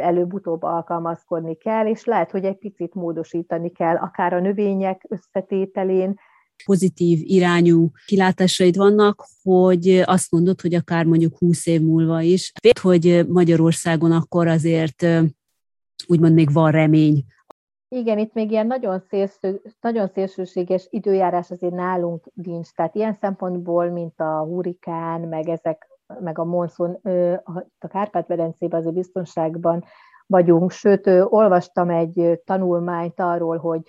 előbb-utóbb alkalmazkodni kell, és lehet, hogy egy picit módosítani kell, akár a növények összetételén. Pozitív irányú kilátásaid vannak, hogy azt mondod, hogy akár mondjuk húsz év múlva is. Vélt, hogy Magyarországon akkor azért úgymond még van remény. Igen, itt még ilyen nagyon, szélső, nagyon szélsőséges időjárás azért nálunk nincs. Tehát ilyen szempontból, mint a hurikán, meg ezek, meg a monszun, a Kárpát-medencében azért biztonságban vagyunk. Sőt, olvastam egy tanulmányt arról, hogy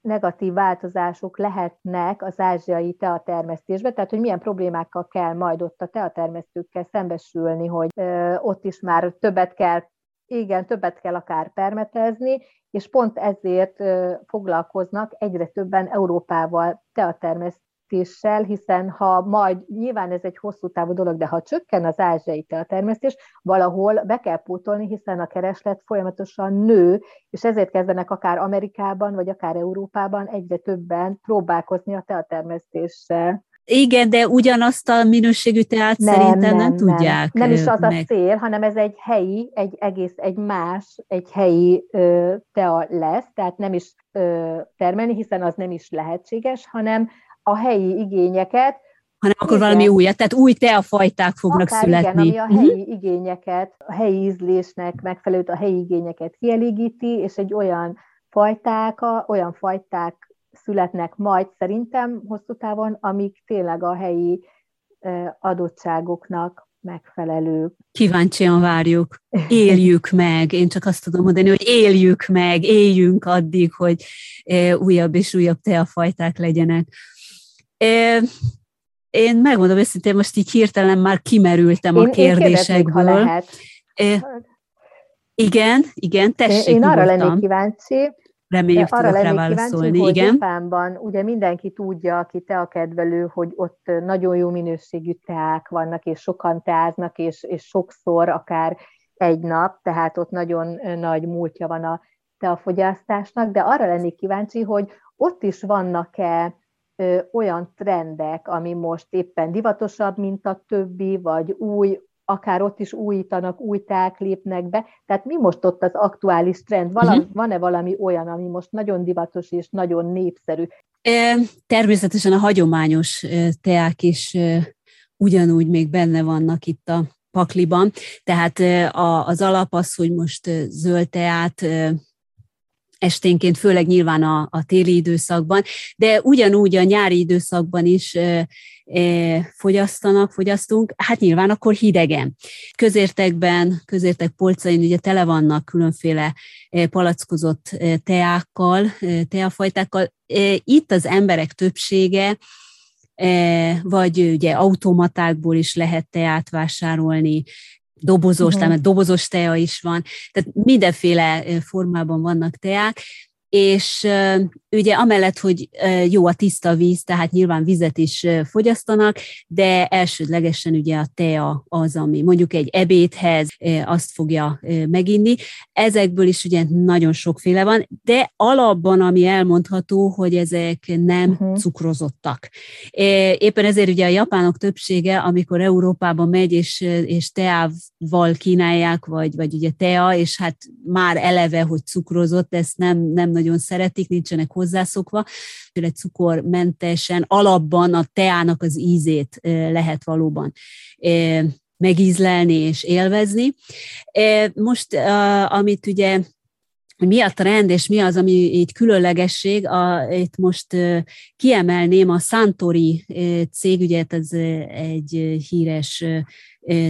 negatív változások lehetnek az ázsiai teatermesztésben, tehát hogy milyen problémákkal kell majd ott a teatermesztőkkel szembesülni, hogy ott is már többet kell Igen, többet kell akár permetezni, és pont ezért foglalkoznak egyre többen Európával teatermesztéssel, hiszen ha majd, nyilván ez egy hosszú távú dolog, de ha csökken az ázsiai teatermesztés, valahol be kell pótolni, hiszen a kereslet folyamatosan nő, és ezért kezdenek akár Amerikában, vagy akár Európában egyre többen próbálkozni a teatermesztéssel. Igen, de ugyanazt a minőségű teát nem, szerintem nem, nem tudják. Nem, nem is az meg. A cél, hanem ez egy helyi, egy egész, egy más, egy helyi ö, tea lesz, tehát nem is ö, termelni, hiszen az nem is lehetséges, hanem a helyi igényeket. Hanem akkor igen, valami újat, tehát új teafajták fognak akár születni. Igen, ami a helyi uh-huh. igényeket, a helyi ízlésnek megfelelő, a helyi igényeket kielégíti, és egy olyan fajták, olyan fajták, születnek majd szerintem hosszú távon, amik tényleg a helyi adottságoknak megfelelő. Kíváncsian várjuk, éljük meg, én csak azt tudom mondani, hogy éljük meg, éljünk addig, hogy újabb és újabb teafajták legyenek. Én megmondom őszintén, most így hirtelen már kimerültem én, a kérdésekből. Én kérdezik, ha lehet. É, igen, igen, tessék. Én, én arra lennék kíváncsi. Reméljük, arra lennék kíváncsi, hogy Japánban ugye mindenki tudja, aki teakedvelő, hogy ott nagyon jó minőségű teák vannak, és sokan teáznak, és, és sokszor akár egy nap, tehát ott nagyon nagy múltja van a teafogyasztásnak, de arra lennék kíváncsi, hogy ott is vannak-e ö, olyan trendek, ami most éppen divatosabb, mint a többi, vagy új, akár ott is újítanak, új teák lépnek be. Tehát mi most ott az aktuális trend? Valami, uh-huh. Van-e valami olyan, ami most nagyon divatos és nagyon népszerű? Természetesen a hagyományos teák is ugyanúgy még benne vannak itt a pakliban. Tehát az alap az, hogy most zöld teát esténként, főleg nyilván a, a téli időszakban, de ugyanúgy a nyári időszakban is e, e, fogyasztanak, fogyasztunk, hát nyilván akkor hidegen. Közértekben, közértek polcain ugye tele vannak különféle palackozott teákkal, teafajtákkal. Itt az emberek többsége, e, vagy ugye automatákból is lehet teát vásárolni, dobozos, uh-huh. tehát dobozos tea is van, tehát mindenféle formában vannak teák, és ugye amellett, hogy jó a tiszta víz, tehát nyilván vizet is fogyasztanak, de elsődlegesen ugye a tea az, ami mondjuk egy ebédhez azt fogja meginni. Ezekből is ugye nagyon sokféle van, de alapban, ami elmondható, hogy ezek nem uh-huh. cukrozottak. Éppen ezért ugye a japánok többsége, amikor Európába megy, és, és teával kínálják, vagy, vagy ugye tea, és hát már eleve, hogy cukrozott, ezt nem, nem nagyon szeretik, nincsenek hozzászokva, tőle cukormentesen alapban a teának az ízét lehet valóban megízlelni és élvezni. Most, amit ugye, mi a trend és mi az, ami így különlegesség, a, itt most kiemelném a Suntory cég, ugye ez egy híres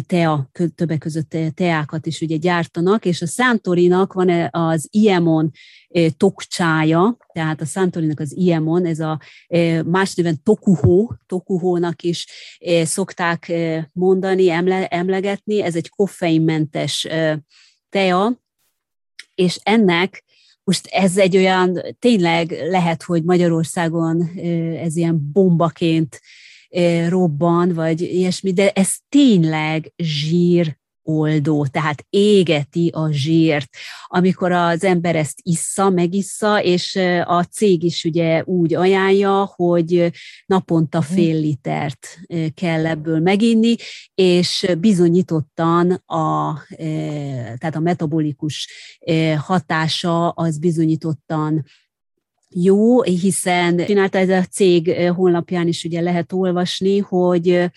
tea, többek között teákat is ugye gyártanak, és a Suntorynak van az Iemon tokcsája, tehát a Suntorynak az Iemon, ez a más néven Tokuho, Tokuhónak is szokták mondani, emle, emlegetni, ez egy koffeinmentes tea, és ennek most ez egy olyan, tényleg lehet, hogy Magyarországon ez ilyen bombaként robban, vagy ilyesmi, de ez tényleg zsíroldó, tehát égeti a zsírt. Amikor az ember ezt issza, megissza, és a cég is ugye úgy ajánlja, hogy naponta fél litert kell ebből meginni, és bizonyítottan a, tehát a metabolikus hatása az bizonyítottan jó, hiszen csinálta ez a cég honlapján is ugye lehet olvasni, hogy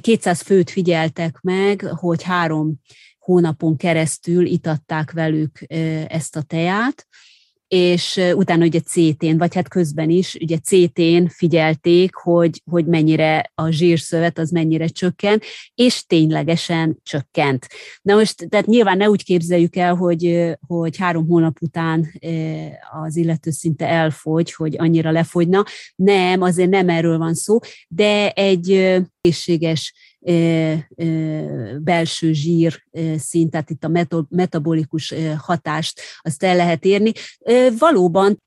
kétszáz főt figyeltek meg, hogy három hónapon keresztül itatták velük ezt a teát, és utána ugye cé tén, vagy hát közben is, ugye cé tén figyelték, hogy, hogy mennyire a zsírszövet az mennyire csökken, és ténylegesen csökkent. Na most, tehát nyilván ne úgy képzeljük el, hogy, hogy három hónap után az illető szinte elfogy, hogy annyira lefogyna. Nem, azért nem erről van szó, de egy egészséges belső zsír szint, tehát itt a metabolikus hatást azt el lehet érni. Valóban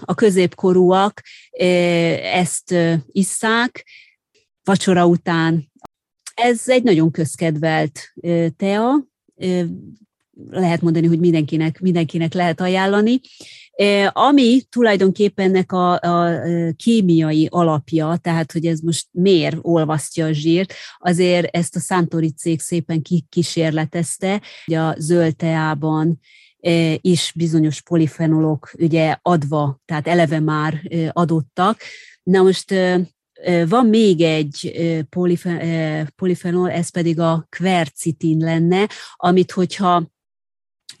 a középkorúak ezt isszák vacsora után. Ez egy nagyon közkedvelt tea, lehet mondani, hogy mindenkinek, mindenkinek lehet ajánlani. Ami tulajdonképpen ennek a, a kémiai alapja, tehát hogy ez most miért olvasztja a zsírt, azért ezt a Suntory cég szépen kísérletezte, hogy a zöld teában is bizonyos polifenolok ugye adva, tehát eleve már adottak. Na most van még egy polifenol, ez pedig a kvercitin lenne, amit hogyha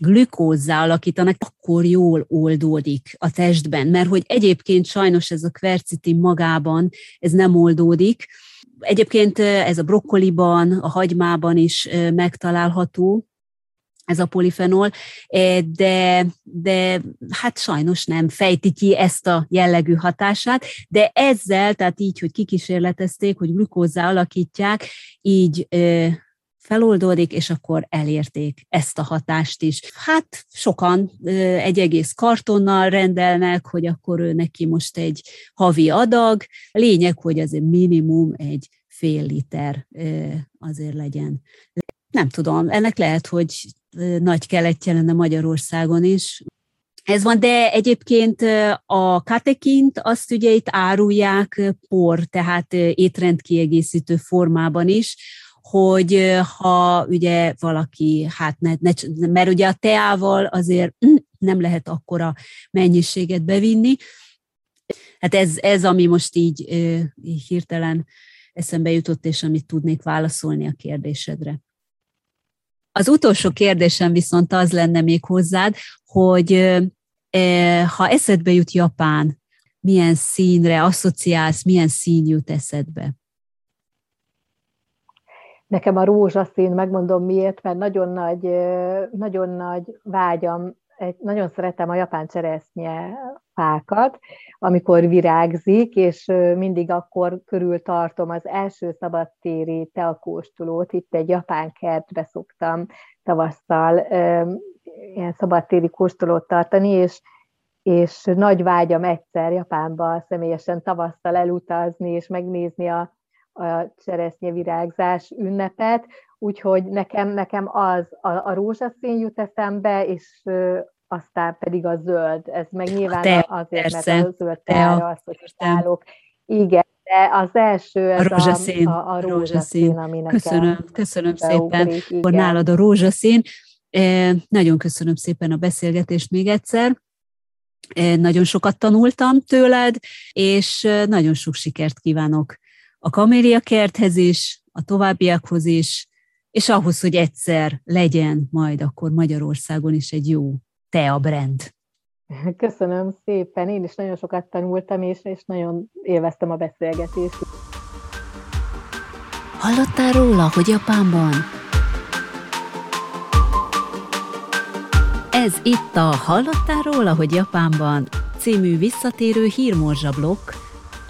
glükózzá alakítanak, akkor jól oldódik a testben, mert hogy egyébként sajnos ez a kvercitin magában, ez nem oldódik. Egyébként ez a brokkoliban, a hagymában is megtalálható, ez a polifenol, de, de hát sajnos nem fejti ki ezt a jellegű hatását, de ezzel, tehát így, hogy kikísérletezték, hogy glükózzá alakítják, így feloldódik, és akkor elérték ezt a hatást is. Hát sokan egy egész kartonnal rendelnek, hogy akkor ő neki most egy havi adag. Lényeg, hogy azért minimum egy fél liter azért legyen. Nem tudom, ennek lehet, hogy nagy keletje lenne Magyarországon is. Ez van, de egyébként a katekint azt ugye itt árulják por, tehát étrendkiegészítő formában is, hogy ha ugye valaki, hát ne, ne, mert ugye a teával azért nem lehet akkora mennyiséget bevinni. Hát ez, ez ami most így, így hirtelen eszembe jutott, és amit tudnék válaszolni a kérdésedre. Az utolsó kérdésem viszont az lenne még hozzád, hogy ha eszedbe jut Japán, milyen színre asszociálsz, milyen szín jut eszedbe? Nekem a rózsaszín, megmondom miért, mert nagyon nagy, nagyon nagy vágyam, nagyon szeretem a japán cseresznye fákat, amikor virágzik, és mindig akkor körül tartom az első szabadtéri teakóstolót, itt egy japán kertbe szoktam tavasszal ilyen szabadtéri kóstolót tartani, és és nagy vágyam egyszer Japánba személyesen tavasszal elutazni, és megnézni a a cseresznyevirágzás ünnepet, úgyhogy nekem, nekem az a, a rózsaszín jut eszembe, és ö, aztán pedig a zöld. Ez meg nyilván te, azért, persze, mert a zöld teára azt, hogy állok. Igen, de az első ez a rózsaszín, a, a, a rózsaszín, rózsaszín, ami nekem. Köszönöm, köszönöm szépen, hogy nálad a rózsaszín. Eh, nagyon köszönöm szépen a beszélgetést még egyszer. Eh, nagyon sokat tanultam tőled, és nagyon sok sikert kívánok a Kaméliakerthez is, a továbbiakhoz is, és ahhoz, hogy egyszer legyen majd akkor Magyarországon is egy jó tea brand. Köszönöm szépen, én is nagyon sokat tanultam, és, és nagyon élveztem a beszélgetést. Hallottál róla, hogy Japánban? Ez itt a Hallottál róla, hogy Japánban című visszatérő hírmorzsa blokk,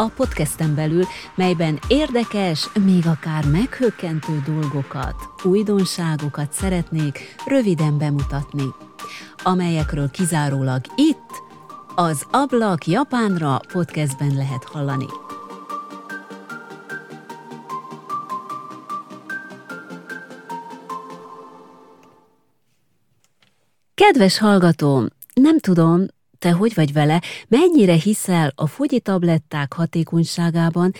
a podcasten belül, melyben érdekes, még akár meghökkentő dolgokat, újdonságokat szeretnék röviden bemutatni, amelyekről kizárólag itt, az Ablak Japánra podcastben lehet hallani. Kedves hallgatóm, nem tudom, te hogy vagy vele, mennyire hiszel a fogyi tabletták hatékonyságában,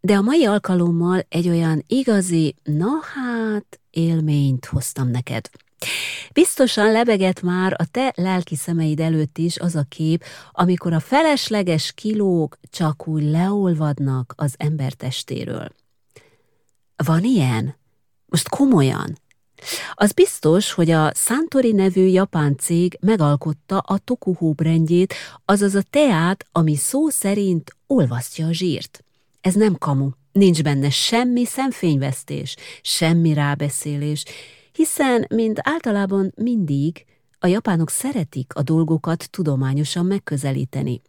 de a mai alkalommal egy olyan igazi, na hát, élményt hoztam neked. Biztosan lebegett már a te lelki szemeid előtt is az a kép, amikor a felesleges kilók csak úgy leolvadnak az ember testéről. Van ilyen? Most komolyan? Az biztos, hogy a Suntory nevű japán cég megalkotta a Tokuho brandjét, azaz a teát, ami szó szerint olvasztja a zsírt. Ez nem kamu, nincs benne semmi szemfényvesztés, semmi rábeszélés, hiszen, mint általában mindig, a japánok szeretik a dolgokat tudományosan megközelíteni.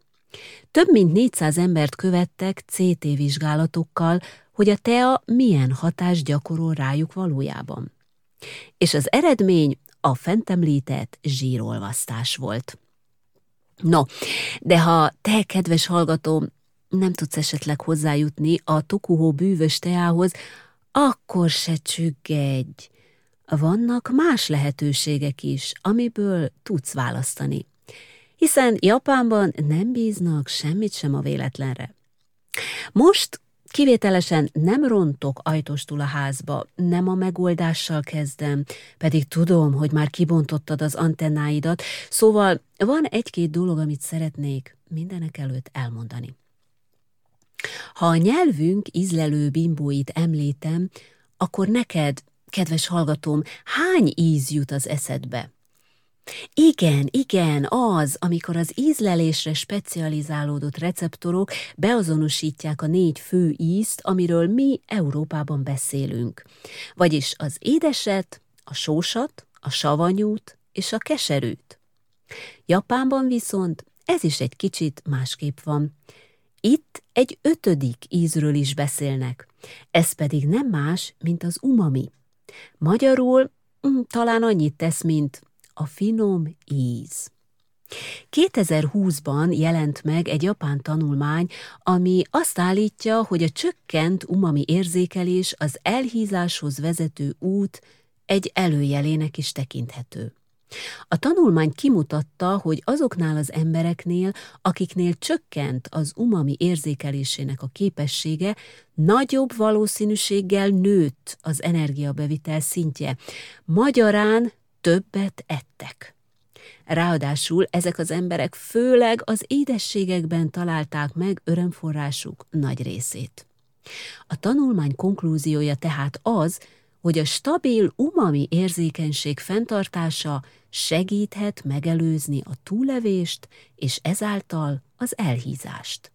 Több mint négyszáz embert követtek cé té vizsgálatokkal, hogy a tea milyen hatást gyakorol rájuk valójában. És az eredmény a fent említett zsírolvasztás volt. No, de ha te, kedves hallgatóm, nem tudsz esetleg hozzájutni a Tokuho bűvös teához, akkor se csüggedj. Vannak más lehetőségek is, amiből tudsz választani. Hiszen Japánban nem bíznak semmit sem a véletlenre. Most kivételesen nem rontok ajtóstul a házba, nem a megoldással kezdem, pedig tudom, hogy már kibontottad az antennáidat, szóval van egy-két dolog, amit szeretnék mindenek előtt elmondani. Ha a nyelvünk ízlelő bimbóit említem, akkor neked, kedves hallgatóm, hány íz jut az eszedbe? Igen, igen, az, amikor az ízlelésre specializálódott receptorok beazonosítják a négy fő ízt, amiről mi Európában beszélünk. Vagyis az édeset, a sósat, a savanyút és a keserűt. Japánban viszont ez is egy kicsit másképp van. Itt egy ötödik ízről is beszélnek, ez pedig nem más, mint az umami. Magyarul talán annyit tesz, mint a finom íz. kétezer-húszban jelent meg egy japán tanulmány, ami azt állítja, hogy a csökkent umami érzékelés az elhízáshoz vezető út egy előjelének is tekinthető. A tanulmány kimutatta, hogy azoknál az embereknél, akiknél csökkent az umami érzékelésének a képessége, nagyobb valószínűséggel nőtt az energiabevitel szintje. Magyarán többet ettek. Ráadásul ezek az emberek főleg az édességekben találták meg örömforrásuk nagy részét. A tanulmány konklúziója tehát az, hogy a stabil umami érzékenység fenntartása segíthet megelőzni a túllevést és ezáltal az elhízást.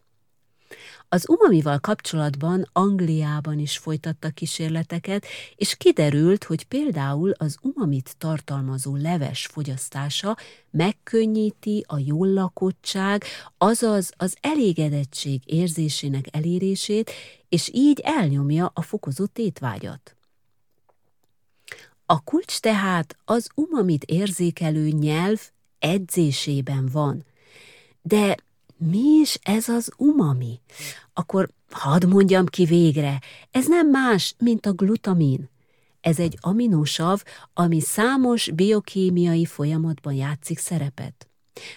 Az umamival kapcsolatban Angliában is folytattak kísérleteket, és kiderült, hogy például az umamit tartalmazó leves fogyasztása megkönnyíti a jól lakottság, azaz az elégedettség érzésének elérését, és így elnyomja a fokozott étvágyat. A kulcs tehát az umamit érzékelő nyelv edzésében van. De mi is ez az umami? Akkor hadd mondjam ki végre, ez nem más, mint a glutamin. Ez egy aminosav, ami számos biokémiai folyamatban játszik szerepet.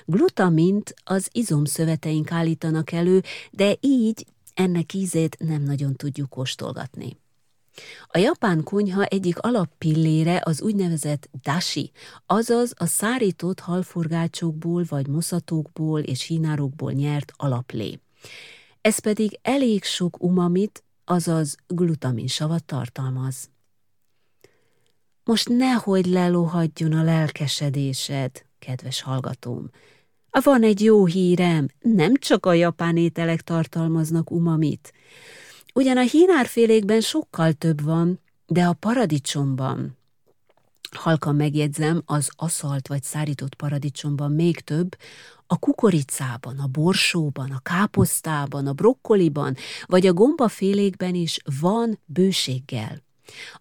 Glutamint az izomszöveteink állítanak elő, de így ennek ízét nem nagyon tudjuk kóstolgatni. A japán konyha egyik alappillére az úgynevezett dashi, azaz a szárított halforgácsokból vagy moszatókból és hínárokból nyert alaplé. Ez pedig elég sok umamit, azaz glutaminsavat tartalmaz. Most nehogy lelohadjon a lelkesedésed, kedves hallgatóm! Van egy jó hírem, nem csak a japán ételek tartalmaznak umamit. Ugyan a hínárfélékben sokkal több van, de a paradicsomban, halkan megjegyzem, az aszalt vagy szárított paradicsomban még több, a kukoricában, a borsóban, a káposztában, a brokkoliban, vagy a gombafélékben is van bőséggel.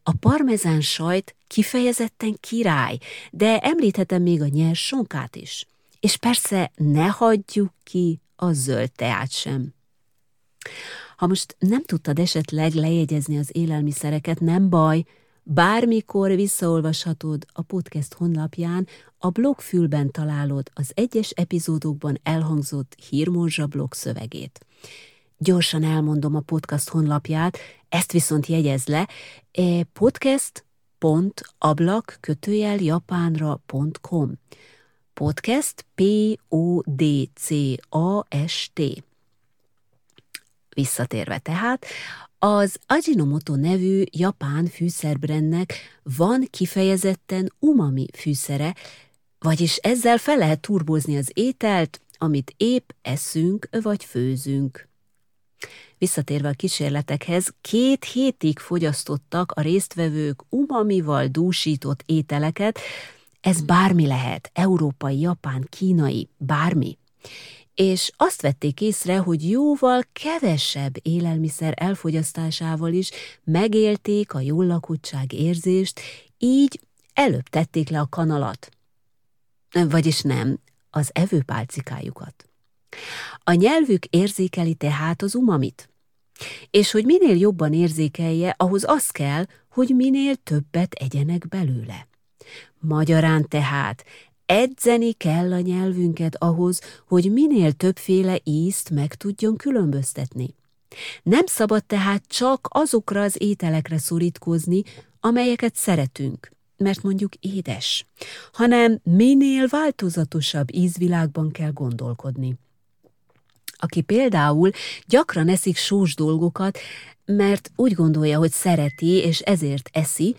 A parmezán sajt kifejezetten király, de említhetem még a nyers sonkát is. És persze ne hagyjuk ki a zöld teát sem. Ha most nem tudtad esetleg lejegyezni az élelmiszereket, nem baj, bármikor visszaolvashatod a podcast honlapján, a blogfülben találod az egyes epizódokban elhangzott hírmorzsa blog szövegét. Gyorsan elmondom a podcast honlapját, ezt viszont jegyezd le, podcast pont ablak kötőjel japánra pont com. Podcast P O D C A S T. Visszatérve tehát, az Ajinomoto nevű japán fűszerbrandnek van kifejezetten umami fűszere, vagyis ezzel fel lehet turbózni az ételt, amit épp eszünk vagy főzünk. Visszatérve a kísérletekhez, két hétig fogyasztottak a résztvevők umamival dúsított ételeket, ez bármi lehet, európai, japán, kínai, bármi. És azt vették észre, hogy jóval kevesebb élelmiszer elfogyasztásával is megélték a jól lakottság érzést, így előbb tették le a kanalat. Vagyis nem, az evőpálcikájukat. A nyelvük érzékeli tehát az umamit. És hogy minél jobban érzékelje, ahhoz az kell, hogy minél többet egyenek belőle. Magyarán tehát edzeni kell a nyelvünket ahhoz, hogy minél többféle ízt meg tudjon különböztetni. Nem szabad tehát csak azokra az ételekre szorítkozni, amelyeket szeretünk, mert mondjuk édes, hanem minél változatosabb ízvilágban kell gondolkodni. Aki például gyakran eszik sós dolgokat, mert úgy gondolja, hogy szereti, és ezért eszi,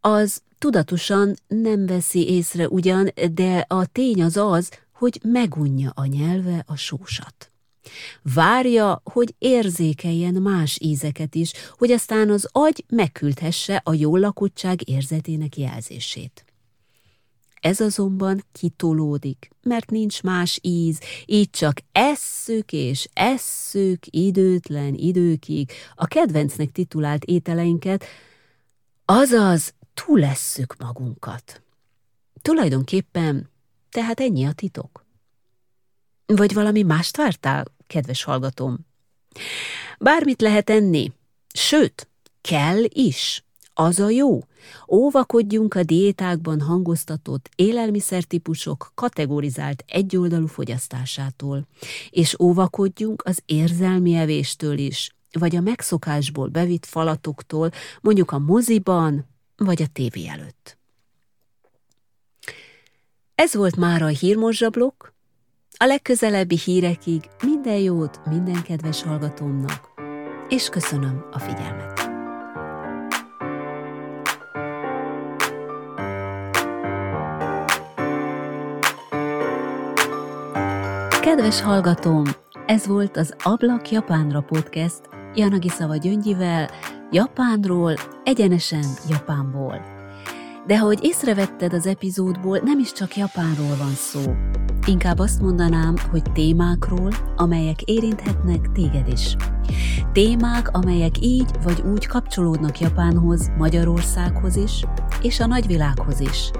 az tudatosan nem veszi észre ugyan, de a tény az az, hogy megunja a nyelve a sósat. Várja, hogy érzékeljen más ízeket is, hogy aztán az agy megküldhesse a jól lakottság érzetének jelzését. Ez azonban kitolódik, mert nincs más íz, így csak esszük és esszük időtlen időkig a kedvencnek titulált ételeinket, azaz túlesszük magunkat. Tulajdonképpen tehát ennyi a titok. Vagy valami mást vártál, kedves hallgatóm? Bármit lehet enni, sőt, kell is. Az a jó. Óvakodjunk a diétákban hangoztatott élelmiszertípusok kategorizált egyoldalú fogyasztásától, és óvakodjunk az érzelmi evéstől is, vagy a megszokásból bevitt falatoktól, mondjuk a moziban, vagy a tévé előtt. Ez volt már a hírmorzsablokk. A legközelebbi hírekig minden jót minden kedves hallgatómnak, és köszönöm a figyelmet. Kedves hallgatóm, ez volt az Ablak Japánra podcast Janagiszava Gyöngyivel, Japánról, egyenesen Japánból. De ahogy észrevetted az epizódból, nem is csak Japánról van szó. Inkább azt mondanám, hogy témákról, amelyek érinthetnek téged is. Témák, amelyek így vagy úgy kapcsolódnak Japánhoz, Magyarországhoz is, és a nagyvilághoz is.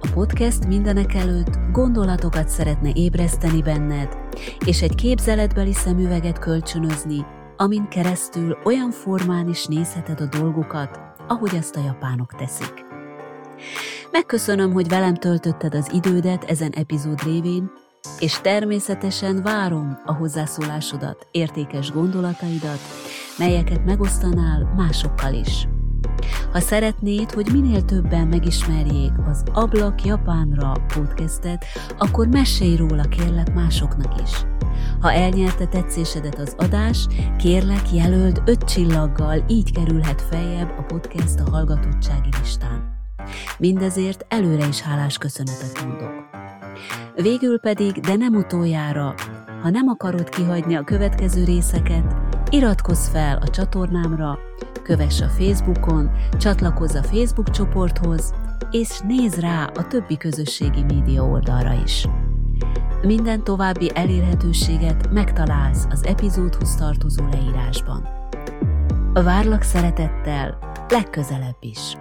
A podcast mindenek előtt gondolatokat szeretne ébreszteni benned, és egy képzeletbeli szemüveget kölcsönözni, amin keresztül olyan formán is nézheted a dolgokat, ahogy azt a japánok teszik. Megköszönöm, hogy velem töltötted az idődet ezen epizód révén, és természetesen várom a hozzászólásodat, értékes gondolataidat, melyeket megosztanál másokkal is. Ha szeretnéd, hogy minél többen megismerjék az Ablak Japánra podcastet, akkor mesélj róla kérlek másoknak is. Ha elnyerte tetszésedet az adás, kérlek jelöld öt csillaggal, így kerülhet feljebb a podcast a hallgatottsági listán. Mindezért előre is hálás köszönetet mondok. Végül pedig, de nem utoljára, ha nem akarod kihagyni a következő részeket, iratkozz fel a csatornámra, kövess a Facebookon, csatlakozz a Facebook csoporthoz, és nézz rá a többi közösségi média oldalra is. Minden további elérhetőséget megtalálsz az epizódhoz tartozó leírásban. Várlak szeretettel, legközelebb is!